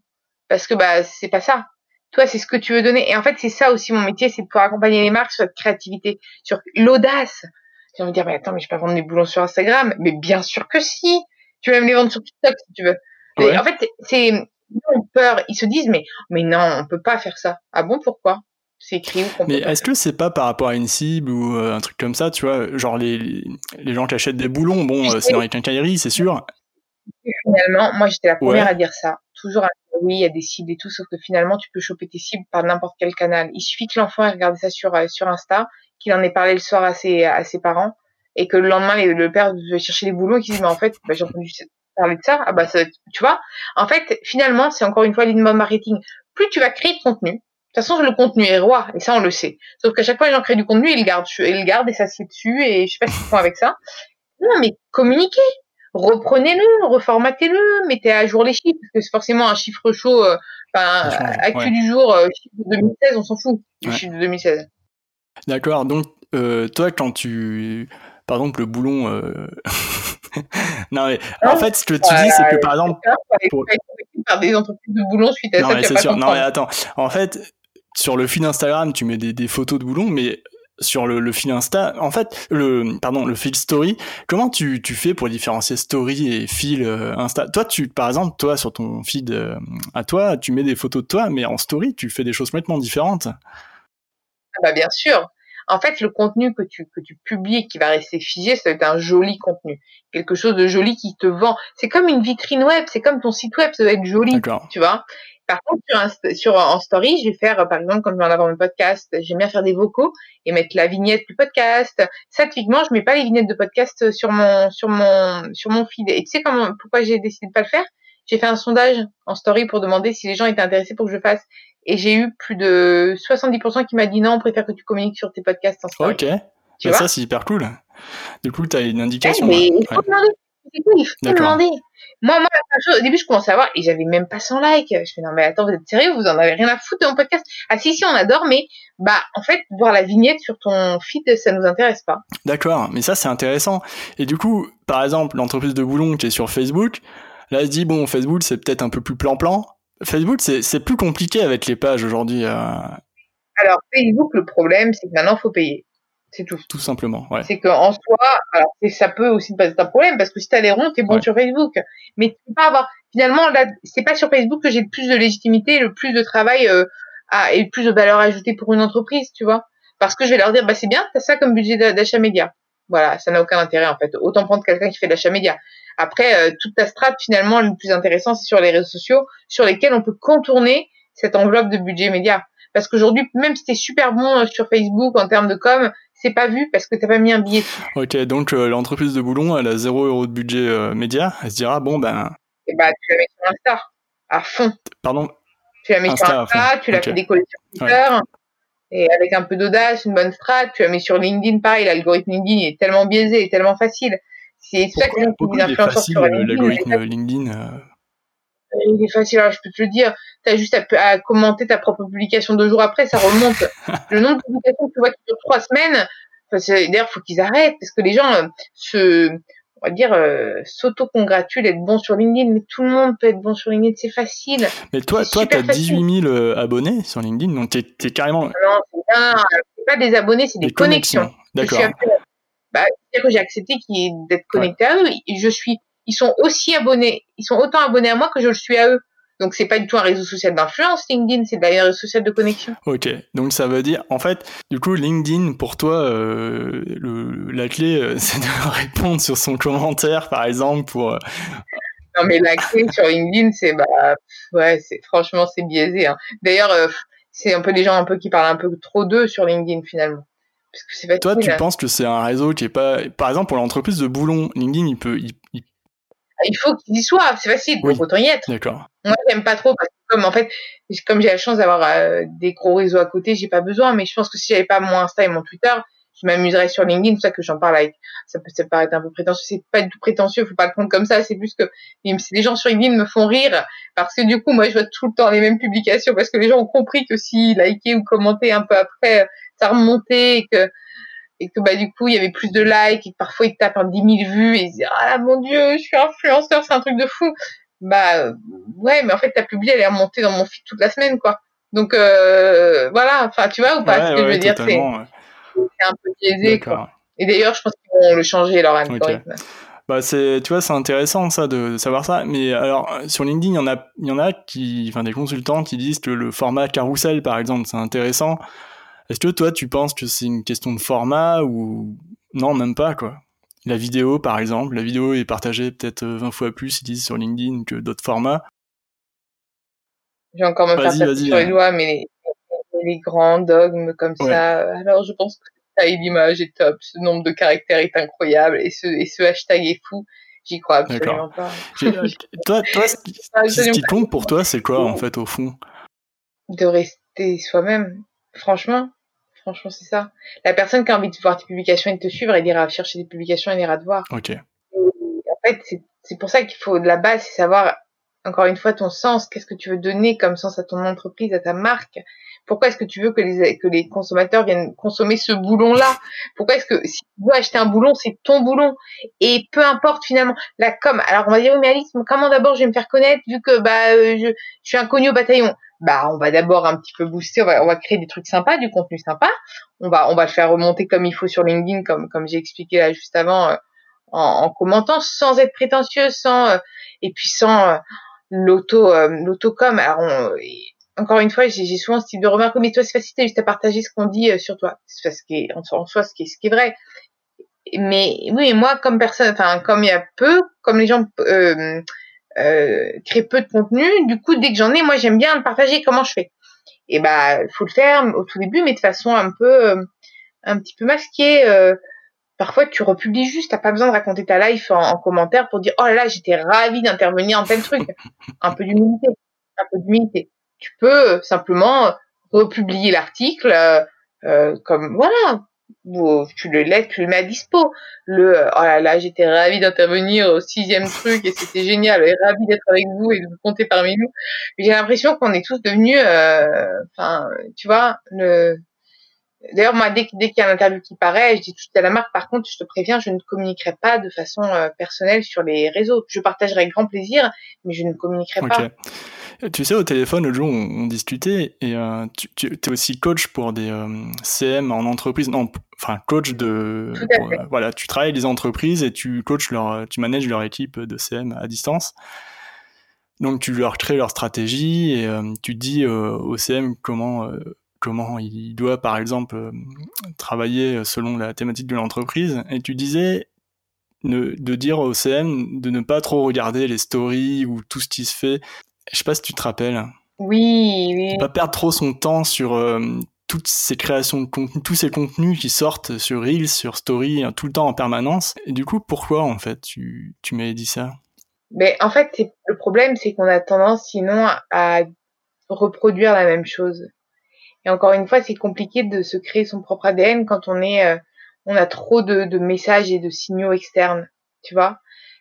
Parce que, bah, c'est pas ça. Toi, c'est ce que tu veux donner. Et en fait, c'est ça aussi mon métier, c'est de pouvoir accompagner les marques sur la créativité, sur l'audace. J'ai envie de dire, mais attends, mais je peux pas vendre des boulons sur Instagram. Mais bien sûr que si. Tu peux même les vendre sur TikTok si tu veux. Ouais. Et en fait, c'est, ils ont peur. Ils se disent, mais non, on peut pas faire ça. Ah bon, pourquoi? C'est écrit où qu'on peut. Mais est-ce que c'est pas par rapport à une cible ou un truc comme ça, tu vois? Genre, les gens qui achètent des boulons, bon, c'est dans les quincailleries, c'est sûr. Et finalement, moi j'étais la première à dire ça. Toujours à dire oui, il y a des cibles et tout, sauf que finalement tu peux choper tes cibles par n'importe quel canal. Il suffit que l'enfant ait regardé ça sur Insta, qu'il en ait parlé le soir à ses parents, et que le lendemain le père veut chercher des boulons et qu'il se dit mais en fait j'ai entendu parler de ça. Ah bah ça, tu vois. En fait finalement c'est encore une fois l'inbound marketing. Plus tu vas créer de contenu. De toute façon le contenu est roi et ça on le sait. Sauf qu'à chaque fois les gens créent du contenu, ils le gardent et s'assiedent dessus et je sais pas ce qu'ils font avec ça. Non mais communiquer. Reprenez-le, reformatez-le, mettez à jour les chiffres, parce que c'est forcément un chiffre chaud, actu du jour, chiffre de 2016, on s'en fout du chiffre de 2016. D'accord, donc toi, quand tu... Par exemple, le boulon... non, mais en fait, ce que tu dis, c'est que par exemple... Par des entreprises de boulons suite à ça, tu vas pas comprendre. Non, mais attends, en fait, sur le fil Instagram, tu mets des photos de boulons, mais... Sur le fil Insta, en fait, le fil story, comment tu fais pour différencier story et fil Insta? Toi, par exemple, toi, sur ton feed à toi, tu mets des photos de toi, mais en story, tu fais des choses complètement différentes. Bah, bien sûr. En fait, le contenu que tu publies et qui va rester figé, ça va être un joli contenu. Quelque chose de joli qui te vend. C'est comme une vitrine web, c'est comme ton site web, ça va être joli. D'accord. Tu vois? Par contre, en story, je vais faire, par exemple, quand je vais en avoir mon podcast, j'aime bien faire des vocaux et mettre la vignette du podcast. Ça, typiquement, je mets pas les vignettes de podcast sur mon feed. Et tu sais pourquoi j'ai décidé de pas le faire? J'ai fait un sondage en story pour demander si les gens étaient intéressés pour que je fasse. Et j'ai eu plus de 70% qui m'a dit non, on préfère que tu communiques sur tes podcasts en story. Ok. Tu vois ça, c'est hyper cool. Du coup, t'as une indication. Ouais, mais il faut demander. Moi, au début, je commençais à voir et j'avais même pas 100 likes. Je fais, non, mais attends, vous êtes sérieux? Vous en avez rien à foutre de mon podcast? Ah, si, on adore, mais, bah, en fait, voir la vignette sur ton feed, ça nous intéresse pas. D'accord. Mais ça, c'est intéressant. Et du coup, par exemple, l'entreprise de boulons qui est sur Facebook, là, elle se dit, bon, Facebook, c'est peut-être un peu plus plan-plan. Facebook, c'est plus compliqué avec les pages aujourd'hui. Alors, Facebook, le problème, c'est que maintenant, faut payer. C'est tout. Tout simplement, ouais. C'est qu'en soi, alors, ça peut aussi être un problème, parce que si t'as les ronds, t'es bon sur Facebook. Mais tu peux pas avoir, finalement, là, c'est pas sur Facebook que j'ai le plus de légitimité, le plus de travail, et le plus de valeur ajoutée pour une entreprise, tu vois. Parce que je vais leur dire, bah, c'est bien, t'as ça comme budget d'achat média. Voilà, ça n'a aucun intérêt, en fait. Autant prendre quelqu'un qui fait de l'achat média. Après, toute ta strate, finalement, le plus intéressant, c'est sur les réseaux sociaux, sur lesquels on peut contourner cette enveloppe de budget média. Parce qu'aujourd'hui, même si t'es super bon sur Facebook en termes de com, c'est pas vu parce que t'as pas mis un billet dessus. Ok, donc l'entreprise de boulons, elle a 0 € de budget média. Elle se dira, bon ben... Et bah, tu la mets sur Insta, à fond. Pardon? Tu la mets sur Insta, tu la fais décoller sur Twitter, et avec un peu d'audace, une bonne strat, tu la mets sur LinkedIn, pareil, l'algorithme LinkedIn est tellement biaisé, est tellement facile. C'est ça que les influenceurs sur LinkedIn. L'algorithme LinkedIn... Il est facile, alors je peux te le dire. T'as juste à commenter ta propre publication 2 jours après, ça remonte. Le nombre de publications que tu vois qui dure 3 semaines, d'ailleurs, faut qu'ils arrêtent parce que les gens on va dire, s'auto-congratule, être bon sur LinkedIn, mais tout le monde peut être bon sur LinkedIn, c'est facile. Mais toi tu as 18 000 abonnés sur LinkedIn, donc t'es carrément... Non, c'est pas des abonnés, c'est des connexions. D'accord. C'est-à-dire que j'ai accepté d'être connecté à eux. Ils sont aussi abonnés, ils sont autant abonnés à moi que je le suis à eux. Donc, c'est pas du tout un réseau social d'influence, LinkedIn, c'est d'ailleurs un réseau social de connexion. Ok, donc ça veut dire, en fait, du coup, LinkedIn, pour toi, la clé, c'est de répondre sur son commentaire, par exemple, pour... Non, mais la clé sur LinkedIn, c'est, franchement, c'est biaisé. Hein. D'ailleurs, c'est un peu les gens qui parlent un peu trop d'eux sur LinkedIn, finalement. Parce que c'est facile, toi, tu penses que c'est un réseau qui est pas... Par exemple, pour l'entreprise de Boulon, LinkedIn, il faut qu'il y soit, c'est facile, donc autant y être. D'accord. Moi, j'aime pas trop parce que comme j'ai la chance d'avoir des gros réseaux à côté, j'ai pas besoin. Mais je pense que si j'avais pas mon Insta et mon Twitter, je m'amuserais sur LinkedIn. C'est ça que j'en parle avec. Ça peut paraître un peu prétentieux. C'est pas du tout prétentieux. Faut pas le prendre comme ça. C'est plus que les gens sur LinkedIn me font rire parce que du coup, moi, je vois tout le temps les mêmes publications parce que les gens ont compris que si likaient ou commentaient un peu après, ça remontait et que du coup il y avait plus de likes et que parfois ils tapent en 10 000 vues et ils disent ah mon Dieu je suis influenceur, c'est un truc de fou. Ouais, mais en fait ta publi elle est remontée dans mon feed toute la semaine quoi, donc voilà, enfin tu vois ou pas, ce que je veux dire c'est un peu biaisé quoi. Et d'ailleurs je pense qu'ils vont le changer leur algorithme. Okay. C'est intéressant ça de savoir ça. Mais alors sur LinkedIn il y en a des consultants qui disent que le format carousel par exemple c'est intéressant. Est-ce que toi, tu penses que c'est une question de format ou... Non, même pas, quoi. La vidéo, par exemple. La vidéo est partagée peut-être 20 fois plus, ils disent, sur LinkedIn que d'autres formats. J'ai encore me faire taper sur les doigts, mais les grands dogmes comme ça. Alors, je pense que la taille d'image est top. Ce nombre de caractères est incroyable. Et ce hashtag est fou. J'y crois absolument pas. Toi, ce qui compte pour toi, c'est quoi, en fait, au fond ? De rester soi-même. Franchement, c'est ça. La personne qui a envie de voir tes publications et de te suivre, elle ira chercher des publications, elle ira te voir. Ok. Et en fait, c'est pour ça qu'il faut de la base, c'est savoir, encore une fois, ton sens. Qu'est-ce que tu veux donner comme sens à ton entreprise, à ta marque ? Pourquoi est-ce que tu veux que les consommateurs viennent consommer ce boulon-là ? Pourquoi est-ce que si tu veux acheter un boulon, c'est ton boulon ? Et peu importe finalement la com. Alors on va dire oui, mais Alice, comment d'abord je vais me faire connaître vu que je suis inconnue au bataillon ? On va d'abord un petit peu booster, on va créer des trucs sympas, du contenu sympa. On va le faire remonter comme il faut sur LinkedIn, comme j'ai expliqué là juste avant en commentant, sans être prétentieux, sans l'autocom. Alors encore une fois, j'ai souvent ce type de remarque, mais toi c'est facile, t'as juste à partager ce qu'on dit sur toi, c'est ce qui est en soi, ce qui est vrai. Mais oui, moi comme personne, comme il y a peu, comme les gens créer peu de contenu, du coup dès que j'en ai, moi j'aime bien le partager. Comment je fais ? Et faut le faire au tout début, mais de façon un petit peu masquée. Parfois tu republies juste, t'as pas besoin de raconter ta life en commentaire pour dire oh là là j'étais ravie d'intervenir en tel truc. Un peu d'humilité. Tu peux simplement republier l'article comme voilà. Tu le mets à dispo. Oh là là, j'étais ravie d'intervenir au 6e truc et c'était génial. Et ravie d'être avec vous et de vous compter parmi nous. J'ai l'impression qu'on est tous devenus, tu vois, d'ailleurs, moi, dès qu'il y a un interview qui paraît, je dis tout à la marque, par contre, je te préviens, je ne communiquerai pas de façon personnelle sur les réseaux. Je partagerai avec grand plaisir, mais je ne communiquerai pas. Tu sais, au téléphone, l'autre jour, on discutait, et tu es aussi coach pour des CM en entreprise. Non, coach de... tu travailles les entreprises et tu manages leur équipe de CM à distance. Donc, tu leur crées leur stratégie et tu dis aux CM comment il doit, par exemple, travailler selon la thématique de l'entreprise. Et tu disais de dire au CM de ne pas trop regarder les stories ou tout ce qui se fait. Je sais pas si tu te rappelles. Oui. De pas perdre trop son temps sur toutes ces créations de contenu, tous ces contenus qui sortent sur Reels, sur Story, tout le temps en permanence. Et du coup, pourquoi, en fait, tu m'avais dit ça ? Mais en fait, le problème, c'est qu'on a tendance, sinon, à reproduire la même chose. Et encore une fois, c'est compliqué de se créer son propre ADN quand on a trop de messages et de signaux externes, tu vois.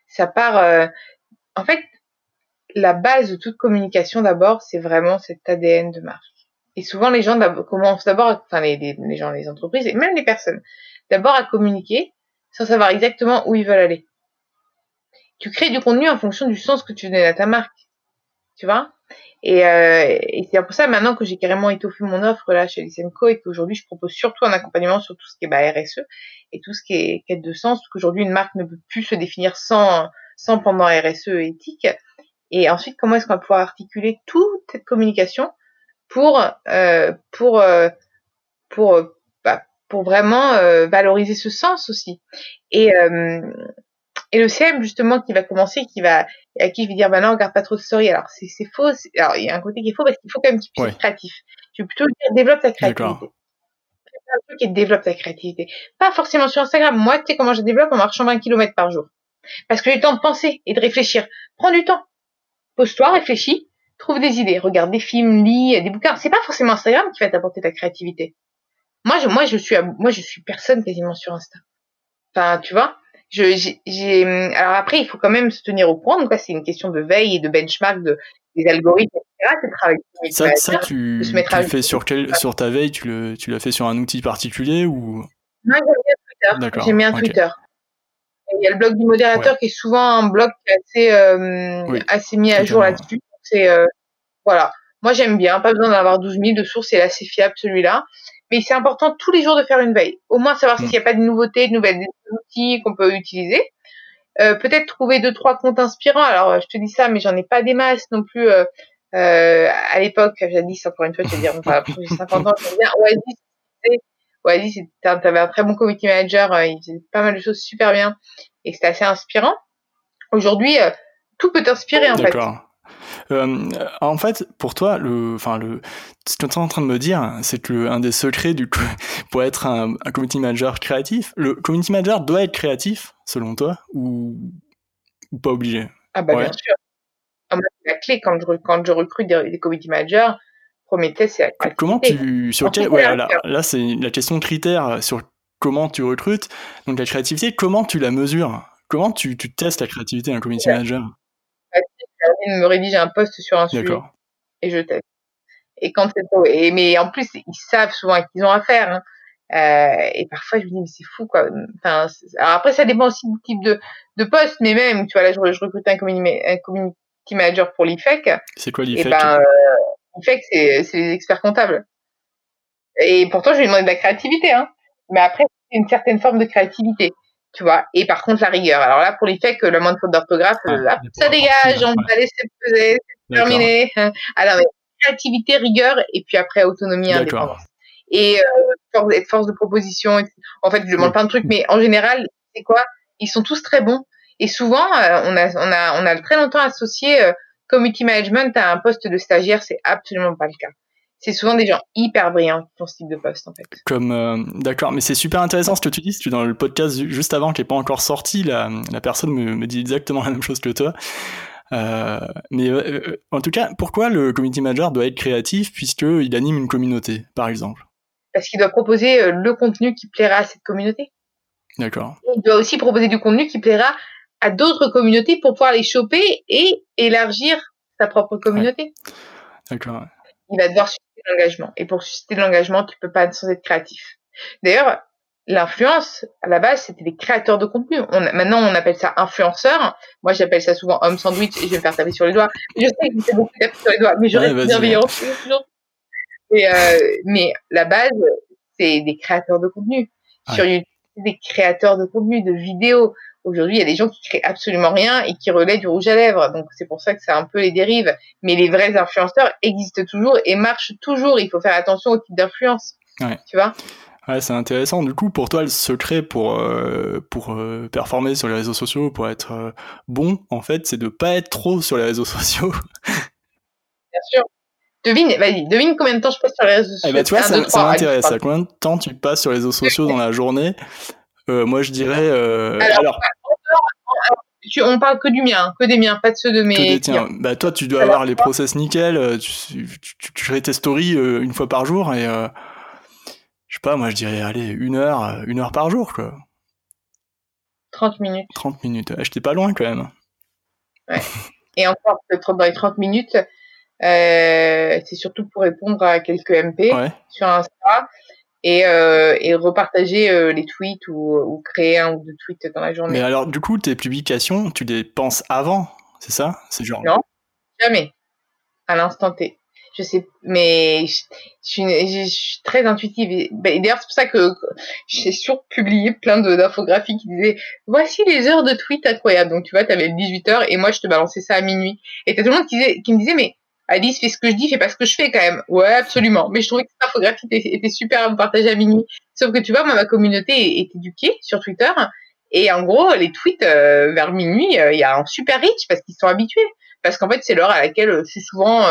Ça part, en fait, la base de toute communication d'abord, c'est vraiment cet ADN de marque. Et souvent, les gens commencent d'abord, les gens, les entreprises et même les personnes, d'abord à communiquer sans savoir exactement où ils veulent aller. tu crées du contenu en fonction du sens que tu donnes à ta marque, tu vois. Et c'est pour ça maintenant que j'ai carrément étoffé mon offre là chez Lisenco et qu'aujourd'hui je propose surtout un accompagnement sur tout ce qui est RSE et tout ce qui est quête de sens, parce qu'aujourd'hui une marque ne peut plus se définir sans pendant RSE éthique. Et ensuite, comment est-ce qu'on va pouvoir articuler toute cette communication pour vraiment valoriser ce sens aussi. Et le CM justement qui va commencer, à qui je vais dire maintenant, regarde pas trop de story. Alors c'est faux. Alors il y a un côté qui est faux parce qu'il faut quand même qu'il puisse être créatif. Je vais plutôt dire développe ta créativité. D'accord. Un truc qui développe ta créativité. Pas forcément sur Instagram. Moi, tu sais comment je développe en marchant 20 km par jour. Parce que j'ai le temps de penser et de réfléchir. Prends du temps. Pose-toi, réfléchis, trouve des idées, regarde des films, lis des bouquins. C'est pas forcément Instagram qui va t'apporter ta créativité. Moi, je suis personne quasiment sur Insta. Enfin, tu vois. Alors après, il faut quand même se tenir au courant. Donc là, c'est une question de veille et de benchmark des algorithmes, etc. C'est le travail. Sur ta veille, tu l'as fait sur un outil particulier ou? Non, j'ai mis un Twitter. Il y a le blog du modérateur qui est souvent un blog qui est assez mis à jour là-dessus. Voilà. Moi, j'aime bien. Pas besoin d'avoir 12 000 de sources. C'est assez fiable, celui-là. Mais c'est important tous les jours de faire une veille. Au moins, savoir s'il n'y a pas de nouveautés, de nouvelles outils qu'on peut utiliser. Peut-être trouver 2-3 comptes inspirants. Alors, je te dis ça, mais j'en ai pas des masses non plus. À l'époque, jadis, encore une fois, je vais dire, enfin, j'ai 50 ans, je me dis, Oasis, t'avais un très bon community manager, il faisait pas mal de choses super bien et c'était assez inspirant. Aujourd'hui, tout peut t'inspirer en fait. D'accord. En fait, pour toi, ce que tu es en train de me dire, c'est que un des secrets pour être un community manager créatif, le community manager doit être créatif, selon toi, ou pas obligé? Ah bah bien sûr. Ah, moi, c'est la clé quand je recrute des community managers. Premier test, c'est la là c'est la question critère sur comment tu recrutes. Donc la créativité, comment tu la mesures? Comment tu testes la créativité d'un community manager? Je me rédige un post sur un sujet et je teste. Et quand c'est trop, mais en plus ils savent souvent à qui ils ont affaire. Hein. Et parfois je me dis mais c'est fou quoi. Enfin, alors après ça dépend aussi du type de poste, mais même tu vois là je recrute un community manager pour l'IFEC. C'est quoi l'IFEC? L'IFEC, c'est les experts comptables. Et pourtant, je lui ai demandé de la créativité, hein. Mais après, c'est une certaine forme de créativité, tu vois. Et par contre, la rigueur. Alors là, pour l'IFEC, la moindre faute d'orthographe, ça dégage, on va laisser peser, c'est terminé. Alors, mais créativité, rigueur, et puis après, autonomie, indépendance. Et être force de proposition. En fait, je demande plein de trucs, mais en général, c'est quoi? Ils sont tous très bons. Et souvent, on a très longtemps associé community management à un poste de stagiaire, c'est absolument pas le cas. C'est souvent des gens hyper brillants qui font ce type de poste, en fait. D'accord, mais c'est super intéressant ce que tu dis. Dans le podcast juste avant, qui n'est pas encore sorti, la personne me dit exactement la même chose que toi. Mais en tout cas, pourquoi le community manager doit être créatif puisqu'il anime une communauté, par exemple? Parce qu'il doit proposer le contenu qui plaira à cette communauté. D'accord. Il doit aussi proposer du contenu qui plaira à d'autres communautés pour pouvoir les choper et élargir sa propre communauté. Ouais. D'accord. Ouais. Il va devoir susciter l'engagement. Et pour susciter l'engagement, tu peux pas sans être créatif. D'ailleurs, l'influence, à la base, c'était des créateurs de contenu. Maintenant, on appelle ça influenceur. Moi, j'appelle ça souvent homme sandwich et je vais me faire taper sur les doigts. Je sais que je me fais beaucoup taper sur les doigts, mais j'aurais bienveillance. Mais la base, c'est des créateurs de contenu. Ouais. Sur YouTube, des créateurs de contenu, de vidéos. Aujourd'hui, il y a des gens qui créent absolument rien et qui relaient du rouge à lèvres. Donc, c'est pour ça que ça a un peu les dérives. Mais les vrais influenceurs existent toujours et marchent toujours. Il faut faire attention au type d'influence. Ouais. Tu vois? Ouais, c'est intéressant. Du coup, pour toi, le secret pour performer sur les réseaux sociaux, pour être bon, en fait, c'est de pas être trop sur les réseaux sociaux. Bien sûr. Devine combien de temps je passe sur les réseaux sociaux. Eh ben, tu vois, ça m'intéresse. À combien de temps tu passes sur les réseaux sociaux dans la journée? Moi, je dirais... on parle que du mien, que des miens, pas de ceux de mes... Tiens, bah, toi, tu dois avoir les process nickel, tu fais tes stories une fois par jour et... je sais pas, moi, je dirais, allez, une heure par jour, quoi. 30 minutes. Ah, j'étais pas loin, quand même. Ouais. Et encore, dans les 30 minutes, c'est surtout pour répondre à quelques MP sur Insta... et repartager les tweets ou créer un ou deux tweets dans la journée. Mais alors, du coup, tes publications, tu les penses avant, c'est ça? C'est genre... Non, jamais. À l'instant T. Je sais, mais je suis très intuitive. Et d'ailleurs, c'est pour ça que j'ai surpublié plein d'infographies qui disaient « Voici les heures de tweet incroyables ». Donc, tu vois, t'avais 18h et moi, je te balançais ça à minuit. Et t'as tout le monde qui me disait « Mais Alice, fais ce que je dis, fais pas ce que je fais quand même ». Ouais, absolument. Mais je trouvais que cette infographie était super à me partager à minuit. Sauf que tu vois, moi, ma communauté est éduquée sur Twitter. Et en gros, les tweets vers minuit, il y a un super reach parce qu'ils sont habitués. Parce qu'en fait, c'est l'heure à laquelle je suis souvent...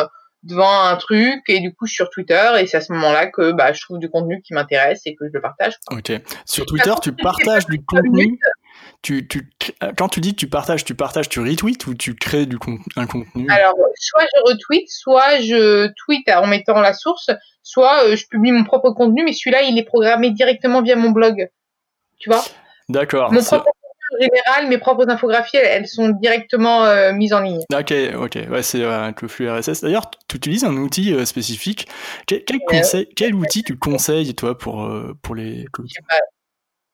devant un truc, et du coup je suis sur Twitter, et c'est à ce moment-là que je trouve du contenu qui m'intéresse et que je le partage. Ok. Sur Twitter, tu partages du contenu. Quand tu dis que tu partages, tu retweets ou tu crées un contenu? Alors, soit je retweet, soit je tweet en mettant la source, soit je publie mon propre contenu, mais celui-là, il est programmé directement via mon blog. Tu vois? D'accord. En général, mes propres infographies, elles sont directement mises en ligne. Ok, ouais, c'est le flux RSS. D'ailleurs, tu utilises un outil spécifique. Quel outil tu conseilles, toi, pour les...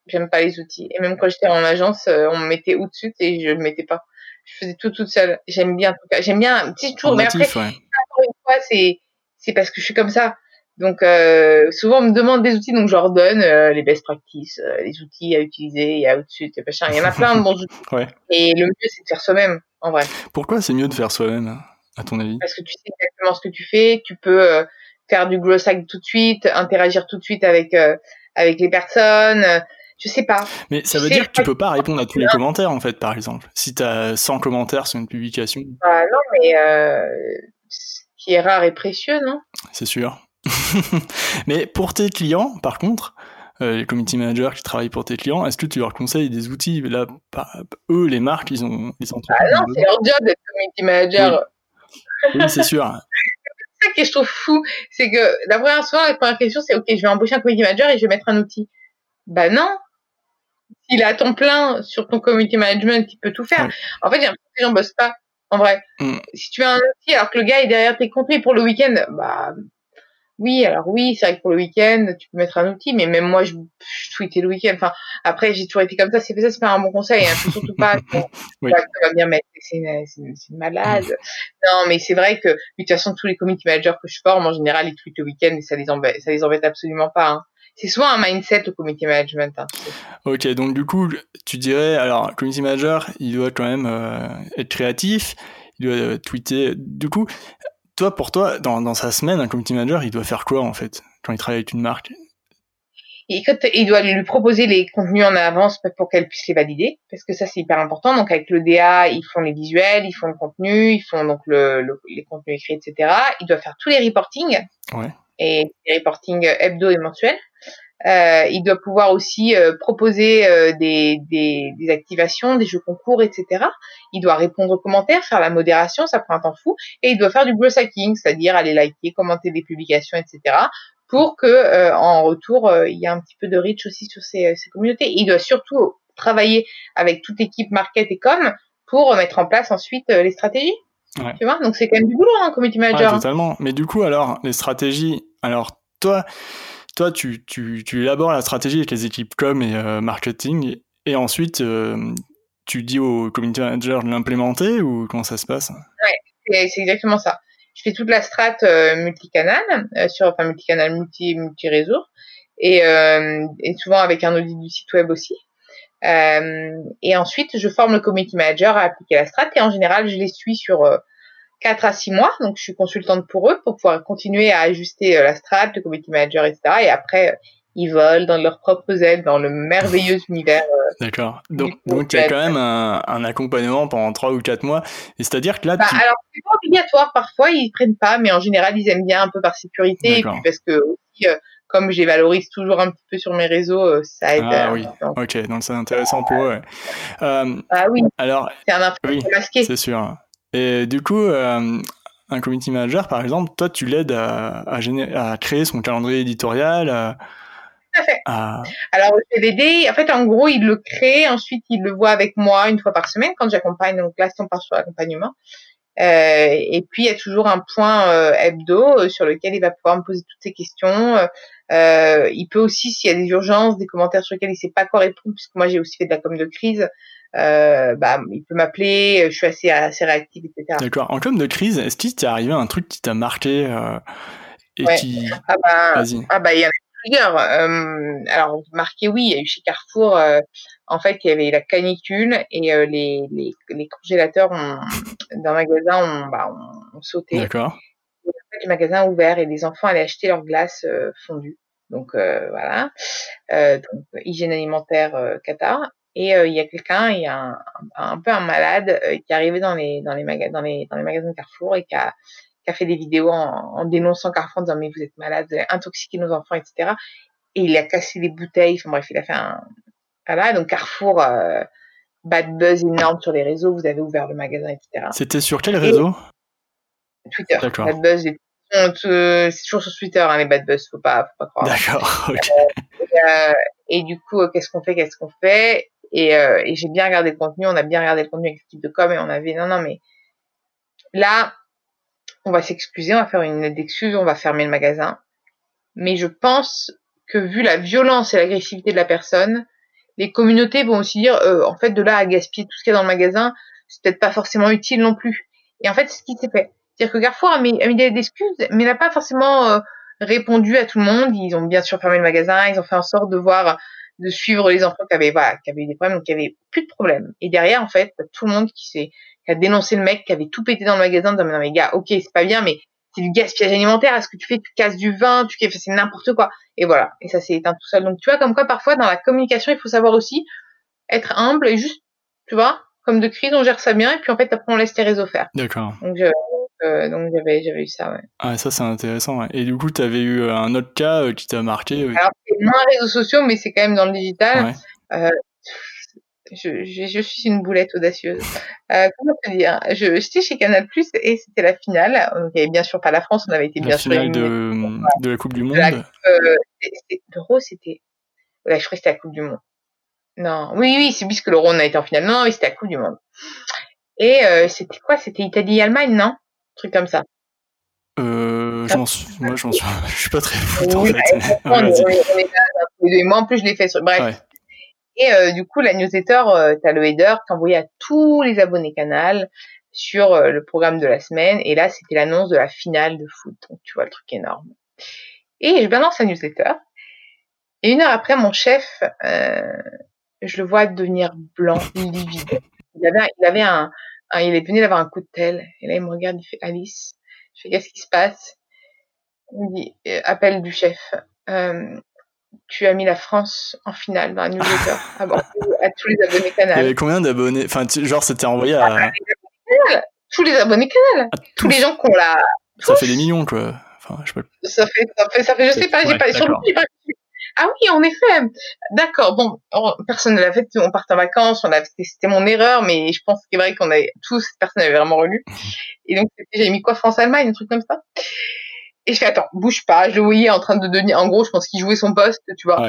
J'aime pas les outils. Et même quand j'étais en agence, on me mettait au-dessus et je ne le mettais pas. Je faisais tout toute seule. J'aime bien, en tout cas. J'aime bien un petit tour, mais après, encore une fois, c'est parce que je suis comme ça. Donc, souvent, on me demande des outils, donc je leur donne les best practices, les outils à utiliser, il y a au-dessus, il y en a plein de bons outils. Ouais. Et le mieux, c'est de faire soi-même, en vrai. Pourquoi c'est mieux de faire soi-même, à ton avis? Parce que tu sais exactement ce que tu fais, tu peux faire du growth hack tout de suite, interagir tout de suite avec les personnes, je sais pas. Mais ça veut dire que tu peux pas répondre à tous les commentaires, en fait, par exemple. Si t'as 100 commentaires sur une publication. Bah, non, mais ce qui est rare est précieux, non? C'est sûr. Mais pour tes clients, par contre, les community managers qui travaillent pour tes clients, est-ce que tu leur conseilles des outils? Là, eux, les marques, ils ont. Ah non, c'est leur job d'être community manager. Oui, c'est sûr. C'est ça que je trouve fou, c'est que la première question, c'est ok, je vais embaucher un community manager et je vais mettre un outil. Bah non, s'il est à temps plein sur ton community management, il peut tout faire. Oui. En fait, j'ai l'impression que les gens bossent pas, en vrai. Si tu as un outil alors que le gars est derrière tes contenus pour le week-end, bah. Oui, alors oui, c'est vrai que pour le week-end, tu peux mettre un outil, mais même moi, je tweetais le week-end. Enfin, après, j'ai toujours été comme ça. C'est pas un bon conseil. Hein. Surtout pas. Oui. Ça va bien mettre. C'est une malade. Non, mais c'est vrai que de toute façon, tous les community managers que je forme, en général, ils tweetent le week-end et ça les embête absolument pas. Hein. C'est souvent un mindset, le community management. Hein. Ok, donc du coup, tu dirais, alors, community manager, il doit quand même être créatif. Il doit tweeter. Du coup. Toi, pour toi, dans sa semaine, un community manager, il doit faire quoi, en fait, quand il travaille avec une marque? Il doit lui proposer les contenus en avance pour qu'elle puisse les valider, parce que ça, c'est hyper important. Donc, avec le DA, ils font les visuels, ils font le contenu, ils font donc les contenus écrits, etc. Il doit faire tous les reportings, ouais. Et les reportings hebdo et mensuels. Il doit pouvoir aussi proposer des activations, des jeux concours, etc. Il doit répondre aux commentaires, faire la modération, ça prend un temps fou, et il doit faire du growth hacking, c'est-à-dire aller liker, commenter des publications, etc. pour que en retour il y ait un petit peu de reach aussi sur ces communautés. Et il doit surtout travailler avec toute l'équipe market et com pour mettre en place ensuite les stratégies. Ouais. Tu vois, donc c'est quand même du boulot, hein, community manager. Ouais, totalement. Mais du coup, alors les stratégies, alors toi, tu élabores la stratégie avec les équipes com et marketing, et ensuite, tu dis au community manager de l'implémenter, ou comment ça se passe? Ouais, c'est exactement ça. Je fais toute la strat multicanal, multi-réseau, et souvent avec un audit du site web aussi. Et ensuite, je forme le community manager à appliquer la strat, et en général, je les suis sur 4 à 6 mois, donc je suis consultante pour eux pour pouvoir continuer à ajuster la strat, le community manager, etc. Et après, ils volent dans leurs propres ailes, dans le merveilleux univers. D'accord. Donc, il y a quand même un accompagnement pendant 3 ou 4 mois. Et c'est-à-dire que là... Alors, c'est pas obligatoire. Parfois, ils prennent pas, mais en général, ils aiment bien un peu par sécurité. D'accord. Et puis parce que, aussi, comme je les valorise toujours un petit peu sur mes réseaux, ça aide. Ah oui, ok. Donc, c'est intéressant pour eux. Ouais. Ah oui, alors, c'est un influenceur masqué. C'est sûr. Et du coup, un community manager, par exemple, toi, tu l'aides à créer son calendrier éditorial. Tout à fait. Alors, je vais l'aider. En fait, en gros, il le crée. Ensuite, il le voit avec moi une fois par semaine quand j'accompagne. Donc là, c'est par accompagnement. Et puis, il y a toujours un point hebdo sur lequel il va pouvoir me poser toutes ses questions. Il peut aussi, s'il y a des urgences, des commentaires sur lesquels il ne sait pas quoi répondre, puisque moi, j'ai aussi fait de la com de crise, il peut m'appeler, je suis assez réactive, etc. D'accord. En com de crise, est-ce qu'il t'est arrivé un truc qui t'a marqué qui... il y en a plusieurs. Alors, marqué, oui, il y a eu chez Carrefour, en fait, il y avait la canicule et les congélateurs d'un magasin ont sauté. D'accord. Les magasins ouverts et les enfants allaient acheter leur glace fondue. Donc, voilà. Donc, hygiène alimentaire cata. Et il y a un malade qui est arrivé dans les magasins de Carrefour et qui a fait des vidéos en dénonçant Carrefour en disant « Mais vous êtes malades, vous allez intoxiquer nos enfants, etc. » Et il a cassé des bouteilles. Enfin bref, il a fait un... Voilà, donc Carrefour, bad buzz énorme sur les réseaux. Vous avez ouvert le magasin, etc. C'était sur quel réseau ? Twitter. D'accord. Bad buzz, c'est toujours sur Twitter, les bad buzz, faut pas croire. D'accord, ok. Et du coup, qu'est-ce qu'on fait et j'ai bien regardé le contenu, on a bien regardé le contenu avec l'équipe de com, et on avait, mais là, on va s'excuser, on va faire une lettre d'excuse, on va fermer le magasin. Mais je pense que vu la violence et l'agressivité de la personne, les communautés vont aussi dire, en fait, de là à gaspiller tout ce qu'il y a dans le magasin, c'est peut-être pas forcément utile non plus. Et en fait, c'est ce qui s'est fait. C'est-à-dire que Carrefour a mis des excuses, mais n'a pas forcément répondu à tout le monde. Ils ont bien sûr fermé le magasin, ils ont fait en sorte de suivre les enfants qui avaient eu des problèmes, donc qui avaient plus de problèmes. Et derrière, en fait, tout le monde qui a dénoncé le mec, qui avait tout pété dans le magasin, en disant, non, mais gars, ok, c'est pas bien, mais c'est du gaspillage alimentaire, est-ce que tu fais, tu casses du vin, c'est n'importe quoi. Et voilà. Et ça s'est éteint tout seul. Donc, tu vois, comme quoi, parfois, dans la communication, il faut savoir aussi être humble et juste, tu vois, comme de crise, on gère ça bien, et puis, en fait, après, on laisse les réseaux faire. D'accord. Donc j'avais eu ça, ouais. Ah, ça c'est intéressant, ouais. Et du coup, t'avais eu un autre cas qui t'a marqué. Alors, c'est moins réseaux sociaux, mais c'est quand même dans le digital. Ouais. Je suis une boulette audacieuse. Comment te dire ? J'étais chez Canal+, et c'était la finale. Donc, il y avait bien sûr pas la France, on avait été bien sûr éliminé. La finale de la Coupe du Monde. C'était... Ouais, je crois que c'était la Coupe du Monde. Non, oui, c'est puisque l'Euro, on a été en finale. Non, oui, c'était la Coupe du Monde. Et c'était quoi ? C'était Italie-Allemagne, non ? Truc comme ça. Je m'en souviens. Je suis pas très fort. Moi, en plus, je l'ai fait sur. Bref. Ouais. Et du coup, la newsletter, t'as le header t'envoyais à tous les abonnés Canal sur le programme de la semaine. Et là, c'était l'annonce de la finale de foot. Donc, tu vois le truc énorme. Et je balance la newsletter. Et une heure après, mon chef, je le vois devenir blanc, livide. Il avait un. Il est venu d'avoir un coup de tel. Et là, il me regarde, il fait « Alice ». Je fais « Qu'est-ce qui se passe ?» Il me dit « Appel du chef. Tu as mis la France en finale dans la newsletter. Ah bon, à tous les abonnés Canal. » Il y avait combien d'abonnés ? Enfin, c'était envoyé à... Tous les abonnés Canal. Tous les gens qu'on l'a... Ça fait des millions, quoi. Enfin, je sais pas. Ça fait je sais pas. Ouais, j'ai pas... Surtout, j'ai pas... Ah oui, en effet. D'accord. Bon, personne ne l'a fait. On part en vacances. C'était mon erreur, mais je pense que c'est vrai qu'on avait tous, personne n'avait vraiment relu. Et donc, j'ai mis quoi, France-Allemagne, un truc comme ça. Et je fais, attends, bouge pas. Je le voyais en train de devenir, en gros, je pense qu'il jouait son poste, tu vois.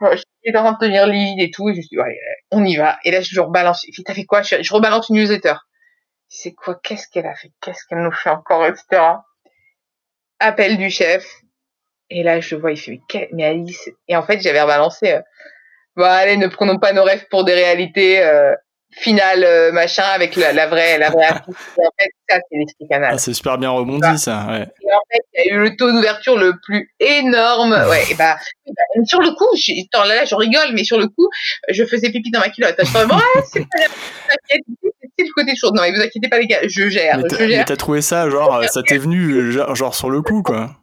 Ouais. J'étais en train de devenir lead et tout. Et je me suis dit, ouais, on y va. Et là, je rebalance. Il fait, t'as fait quoi? Je rebalance une newsletter. C'est quoi? Qu'est-ce qu'elle a fait? Qu'est-ce qu'elle nous fait encore, etc. Appel du chef. Et là, je le vois, il fait, mais Alice. Et en fait, j'avais rebalancé, allez, ne prenons pas nos rêves pour des réalités, finales, machin, avec la vraie artiste. Et en fait, ça, c'est l'esprit Canal. Ah, c'est super bien rebondi, voilà. Ça, ouais. Et en fait, il y a eu le taux d'ouverture le plus énorme. Ouais, sur le coup, je rigole, mais sur le coup, je faisais pipi dans ma culotte. Je pensais, c'est pas grave, c'est le côté chaud. Non, mais vous inquiétez pas, les gars, je gère. Mais t'as trouvé ça, genre, ça t'est venu, genre, sur le coup, quoi.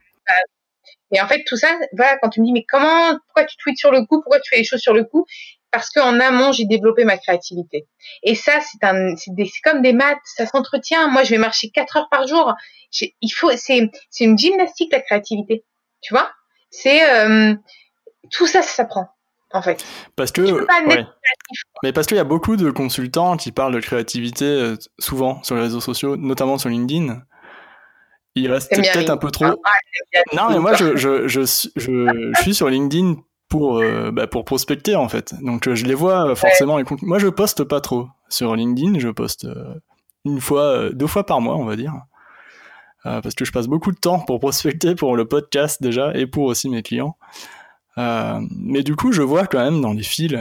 Et en fait, tout ça, voilà, quand tu me dis, mais pourquoi tu tweets sur le coup, pourquoi tu fais les choses sur le coup? Parce qu'en amont, j'ai développé ma créativité. Et ça, c'est comme des maths, ça s'entretient. Moi, je vais marcher 4 heures par jour. C'est une gymnastique, la créativité. Tu vois? Tout ça, ça s'apprend. En fait. Parce que, ouais. Mais parce qu'il y a beaucoup de consultants qui parlent de créativité, souvent, sur les réseaux sociaux, notamment sur LinkedIn. Il reste peut-être un peu trop. Non, mais moi, je suis sur LinkedIn pour prospecter, en fait. Donc, je les vois forcément. Ouais. Moi, je poste pas trop. Sur LinkedIn, je poste deux fois par mois, on va dire. Parce que je passe beaucoup de temps pour prospecter pour le podcast déjà et pour aussi mes clients. Mais du coup, je vois quand même dans les fils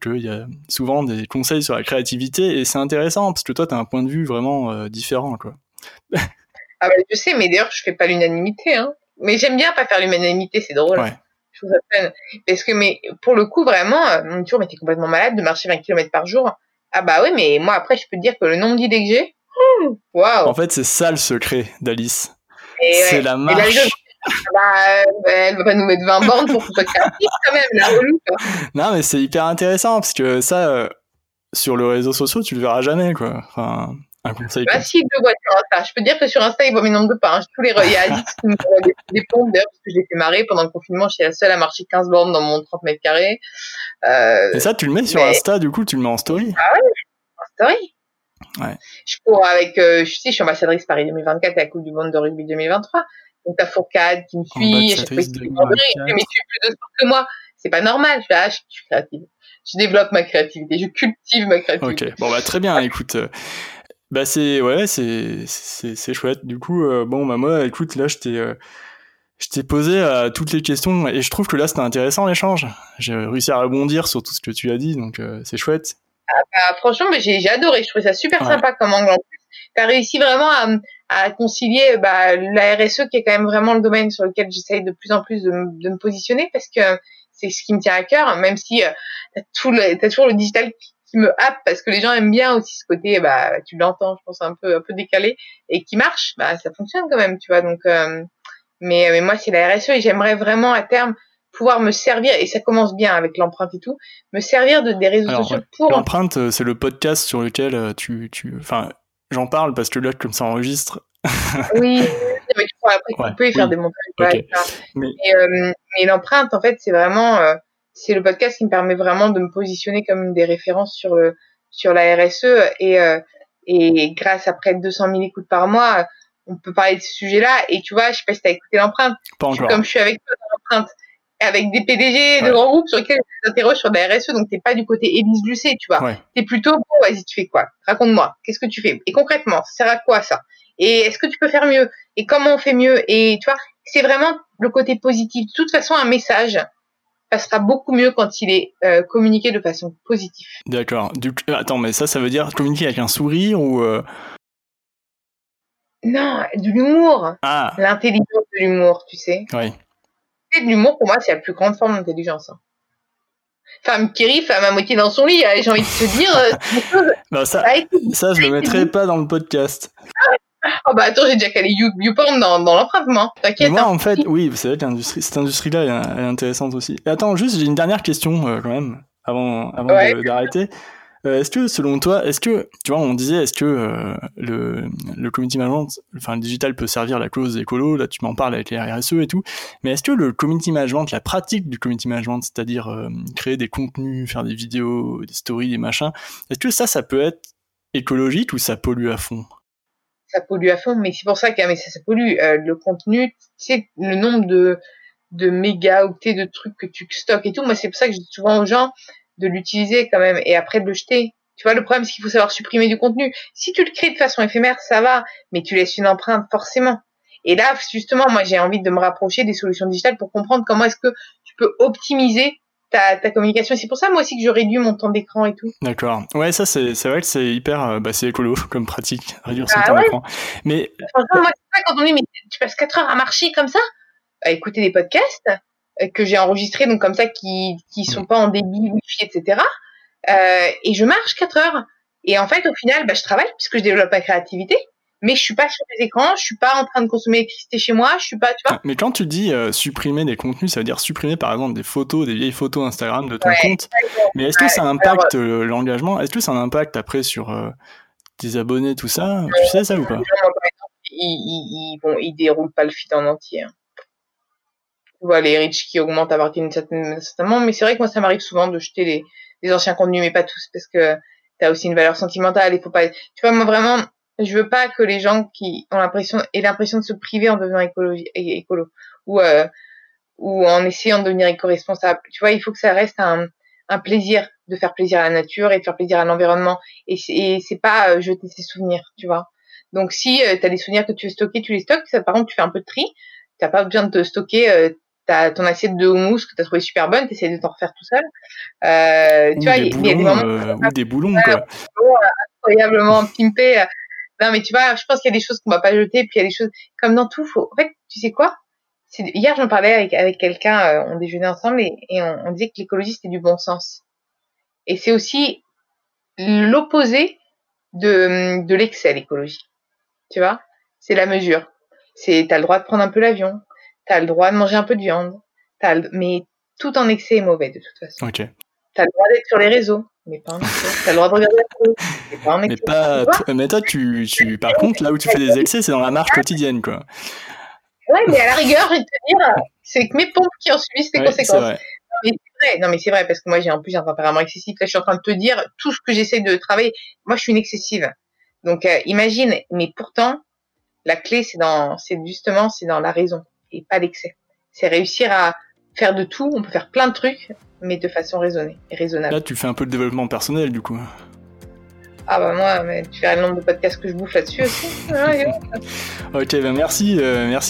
qu'il y a souvent des conseils sur la créativité et c'est intéressant parce que toi, tu as un point de vue vraiment différent, quoi. Ah bah, je sais, mais d'ailleurs, je fais pas l'unanimité, hein. Mais j'aime bien pas faire l'unanimité, c'est drôle. Ouais. Je trouve ça fun. Parce que, mais pour le coup, vraiment, mon tour, mais t'es complètement malade de marcher 20 km par jour. Ah bah oui, mais moi, après, je peux te dire que le nombre d'idées que j'ai, waouh. En fait, c'est ça le secret d'Alice. Et c'est ouais, la marche. Et là, elle va pas nous mettre 20 bornes pour qu'on soit créatif quand même, la relou. Non, mais c'est hyper intéressant parce que ça, sur les réseaux sociaux, tu le verras jamais, quoi. Enfin, un conseil. Bah, si, deux boîtes sur Insta. Je peux dire que sur Insta, ils voient mes nombres de pas. Hein. Il y a Alice qui me voit des pompes d'ailleurs parce que j'ai fait marrer pendant le confinement. Je suis la seule à marcher 15 bornes dans mon 30 mètres carrés. Et ça, tu le mets sur Insta, du coup, tu le mets en story. Ah ouais, en story. Ouais. Je cours avec, je suis ambassadrice Paris 2024 et la Coupe du Monde de rugby 2023. Donc, t'as Fourcade qui me suit, je sais pas si tu me dis, mais tu es plus de sport que moi. C'est pas normal. Je fais, je suis créative. Je développe ma créativité, je cultive ma créativité. Ok, bon, bah, très bien, écoute. Bah, c'est chouette. Du coup, moi, écoute, là, je t'ai posé toutes les questions et je trouve que là, c'était intéressant l'échange. J'ai réussi à rebondir sur tout ce que tu as dit, donc, c'est chouette. Ah, bah, franchement, mais j'ai adoré. Je trouvais ça super sympa comme angle en plus. T'as réussi vraiment à concilier la RSE qui est quand même vraiment le domaine sur lequel j'essaye de plus en plus de me positionner parce que c'est ce qui me tient à cœur, même si t'as toujours le digital qui me happe parce que les gens aiment bien aussi ce côté, tu l'entends, je pense, un peu décalé et qui marche, ça fonctionne quand même, tu vois. Donc, mais moi, c'est la RSE et j'aimerais vraiment à terme pouvoir me servir, et ça commence bien avec l'empreinte et tout, me servir des réseaux sociaux pour... L'empreinte, c'est le podcast sur lequel tu j'en parle parce que là, comme ça enregistre. Oui, mais tu pourras après couper et faire des montages. Okay. Mais l'empreinte, en fait, c'est vraiment, c'est le podcast qui me permet vraiment de me positionner comme des références sur la RSE. Et grâce à près de 200 000 écoutes par mois, on peut parler de ce sujet-là. Et tu vois, je sais pas si t'as écouté l'empreinte. Pas encore. Comme je suis avec toi dans l'empreinte, avec des PDG de grands groupes sur lesquels je t'interroge sur la RSE, donc t'es pas du côté Élise Lucet, tu vois. Ouais. T'es plutôt, bon, vas-y, tu fais quoi? Raconte-moi, qu'est-ce que tu fais? Et concrètement, ça sert à quoi ça? Et est-ce que tu peux faire mieux? Et comment on fait mieux? Et tu vois, c'est vraiment le côté positif. De toute façon, un message passera beaucoup mieux quand il est communiqué de façon positive. D'accord. Attends, mais ça veut dire communiquer avec un sourire ou... Non, de l'humour. Ah. L'intelligence de l'humour, tu sais. Oui. De l'humour, pour moi, c'est la plus grande forme d'intelligence. Femme qui rit, femme à moitié dans son lit, j'ai envie de te dire. Non, ça, je le mettrai pas dans le podcast. Oh bah attends, j'ai déjà calé YouPorn dans l'empreinte, moi. T'inquiète. Moi, en fait, oui, c'est vrai que cette industrie-là elle est intéressante aussi. Et attends, juste, j'ai une dernière question quand même, avant d'arrêter. Est-ce que, selon toi, tu vois, on disait, est-ce que le community management, enfin, le digital peut servir la cause écolo, là, tu m'en parles avec les RSE et tout, mais est-ce que le community management, la pratique du community management, c'est-à-dire créer des contenus, faire des vidéos, des stories, des machins, est-ce que ça peut être écologique ou ça pollue à fond? Ça pollue à fond, mais c'est pour ça que ça pollue. Le contenu, c'est le nombre de mégaoctets de trucs que tu stockes et tout. Moi, c'est pour ça que je dis souvent aux gens, de l'utiliser quand même et après de le jeter. Tu vois, le problème, c'est qu'il faut savoir supprimer du contenu. Si tu le crées de façon éphémère, ça va, mais tu laisses une empreinte forcément. Et là, justement, moi, j'ai envie de me rapprocher des solutions digitales pour comprendre comment est-ce que tu peux optimiser ta communication. C'est pour ça, moi aussi, que je réduis mon temps d'écran et tout. D'accord. Ouais, ça, c'est vrai que c'est hyper... c'est écolo comme pratique, réduire son temps d'écran. Mais... Franchement, moi, c'est ça, quand on dit, mais tu passes 4 heures à marcher comme ça, à écouter des podcasts que j'ai enregistré, donc comme ça, qui sont pas en débit wifi, etc. Et je marche 4 heures. Et en fait, au final, je travaille puisque je développe ma créativité, mais je suis pas sur les écrans, je suis pas en train de consommer l'électricité chez moi, je suis pas, tu vois. Mais quand tu dis supprimer des contenus, ça veut dire supprimer, par exemple, des photos, des vieilles photos Instagram de ton compte. Exactement. Mais est-ce que ça impacte l'engagement? Est-ce que ça a un impact après sur tes abonnés, tout ça? Tu sais ça ou pas? Ils déroulent pas le feed en entier. Hein. Tu vois, les reach qui augmentent à partir d'une certaine moment, mais c'est vrai que moi, ça m'arrive souvent de jeter les anciens contenus, mais pas tous, parce que t'as aussi une valeur sentimentale, il faut pas, tu vois, moi, vraiment, je veux pas que les gens qui ont l'impression de se priver en devenant écolo, ou en essayant de devenir éco-responsable. Tu vois, il faut que ça reste un plaisir de faire plaisir à la nature et de faire plaisir à l'environnement. Et c'est pas jeter ses souvenirs, tu vois. Donc, si tu as des souvenirs que tu veux stocker, tu les stockes. Ça, par contre, tu fais un peu de tri. Tu n'as pas besoin de te stocker ton assiette de houmous que tu as trouvé super bonne. Tu essaies de t'en refaire tout seul. Tu vois, il y a des moments... ou des boulons, quoi. Incroyablement pimpés. Non, mais tu vois, je pense qu'il y a des choses qu'on ne va pas jeter. Puis, il y a des choses... Comme dans tout, faut... En fait, tu sais quoi ? Hier, j'en parlais avec quelqu'un. On déjeunait ensemble et on disait que l'écologie, c'était du bon sens. Et c'est aussi l'opposé de l'excès, l'écologie. Tu vois, c'est la mesure. T'as le droit de prendre un peu l'avion, t'as le droit de manger un peu de viande, mais tout en excès est mauvais de toute façon. Ok. T'as le droit d'être sur les réseaux, mais pas en excès. T'as le droit de regarder la télé, mais pas en excès. Mais toi, tu par contre, là où tu fais des excès, c'est dans la marche quotidienne, quoi. Ouais, mais à la rigueur, je vais te dire, c'est que mes pompes qui ont subi ces conséquences. C'est vrai. Non, mais c'est vrai, parce que moi, j'ai en plus un tempérament excessif. Là, je suis en train de te dire tout ce que j'essaie de travailler. Moi, je suis une excessive. Donc, imagine, mais pourtant, la clé, c'est dans la raison et pas l'excès. C'est réussir à faire de tout. On peut faire plein de trucs, mais de façon raisonnée et raisonnable. Là, tu fais un peu de développement personnel, du coup. Ah bah moi, mais tu verras le nombre de podcasts que je bouffe là-dessus aussi. Ok, bah merci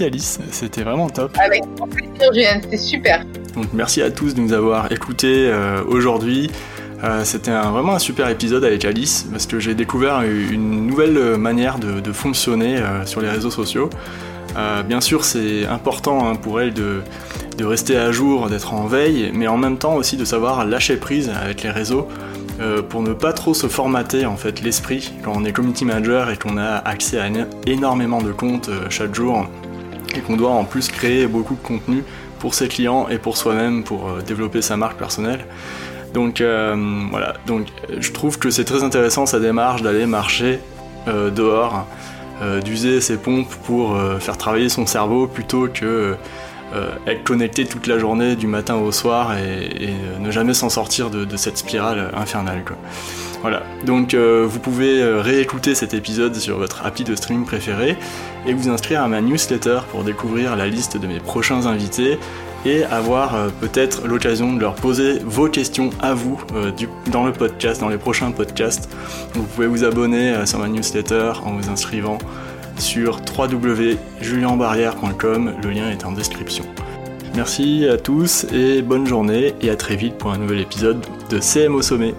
Alice, c'était vraiment top. Avec grand plaisir, Julien, c'était super. Donc merci à tous de nous avoir écoutés aujourd'hui. C'était vraiment un super épisode avec Alice parce que j'ai découvert une nouvelle manière de fonctionner sur les réseaux sociaux. Bien sûr, c'est important pour elle de rester à jour, d'être en veille, mais en même temps aussi de savoir lâcher prise avec les réseaux pour ne pas trop se formater en fait l'esprit quand on est community manager et qu'on a accès à énormément de comptes chaque jour et qu'on doit en plus créer beaucoup de contenu pour ses clients et pour soi-même pour développer sa marque personnelle. Donc voilà, donc je trouve que c'est très intéressant sa démarche d'aller marcher dehors, d'user ses pompes pour faire travailler son cerveau plutôt que être connecté toute la journée du matin au soir et ne jamais s'en sortir de cette spirale infernale, quoi. Voilà, donc vous pouvez réécouter cet épisode sur votre appli de streaming préféré et vous inscrire à ma newsletter pour découvrir la liste de mes prochains invités et avoir peut-être l'occasion de leur poser vos questions à vous dans le podcast, dans les prochains podcasts. Vous pouvez vous abonner sur ma newsletter en vous inscrivant sur www.julienbarriere.com, le lien est en description. Merci à tous et bonne journée et à très vite pour un nouvel épisode de CMO Sommet.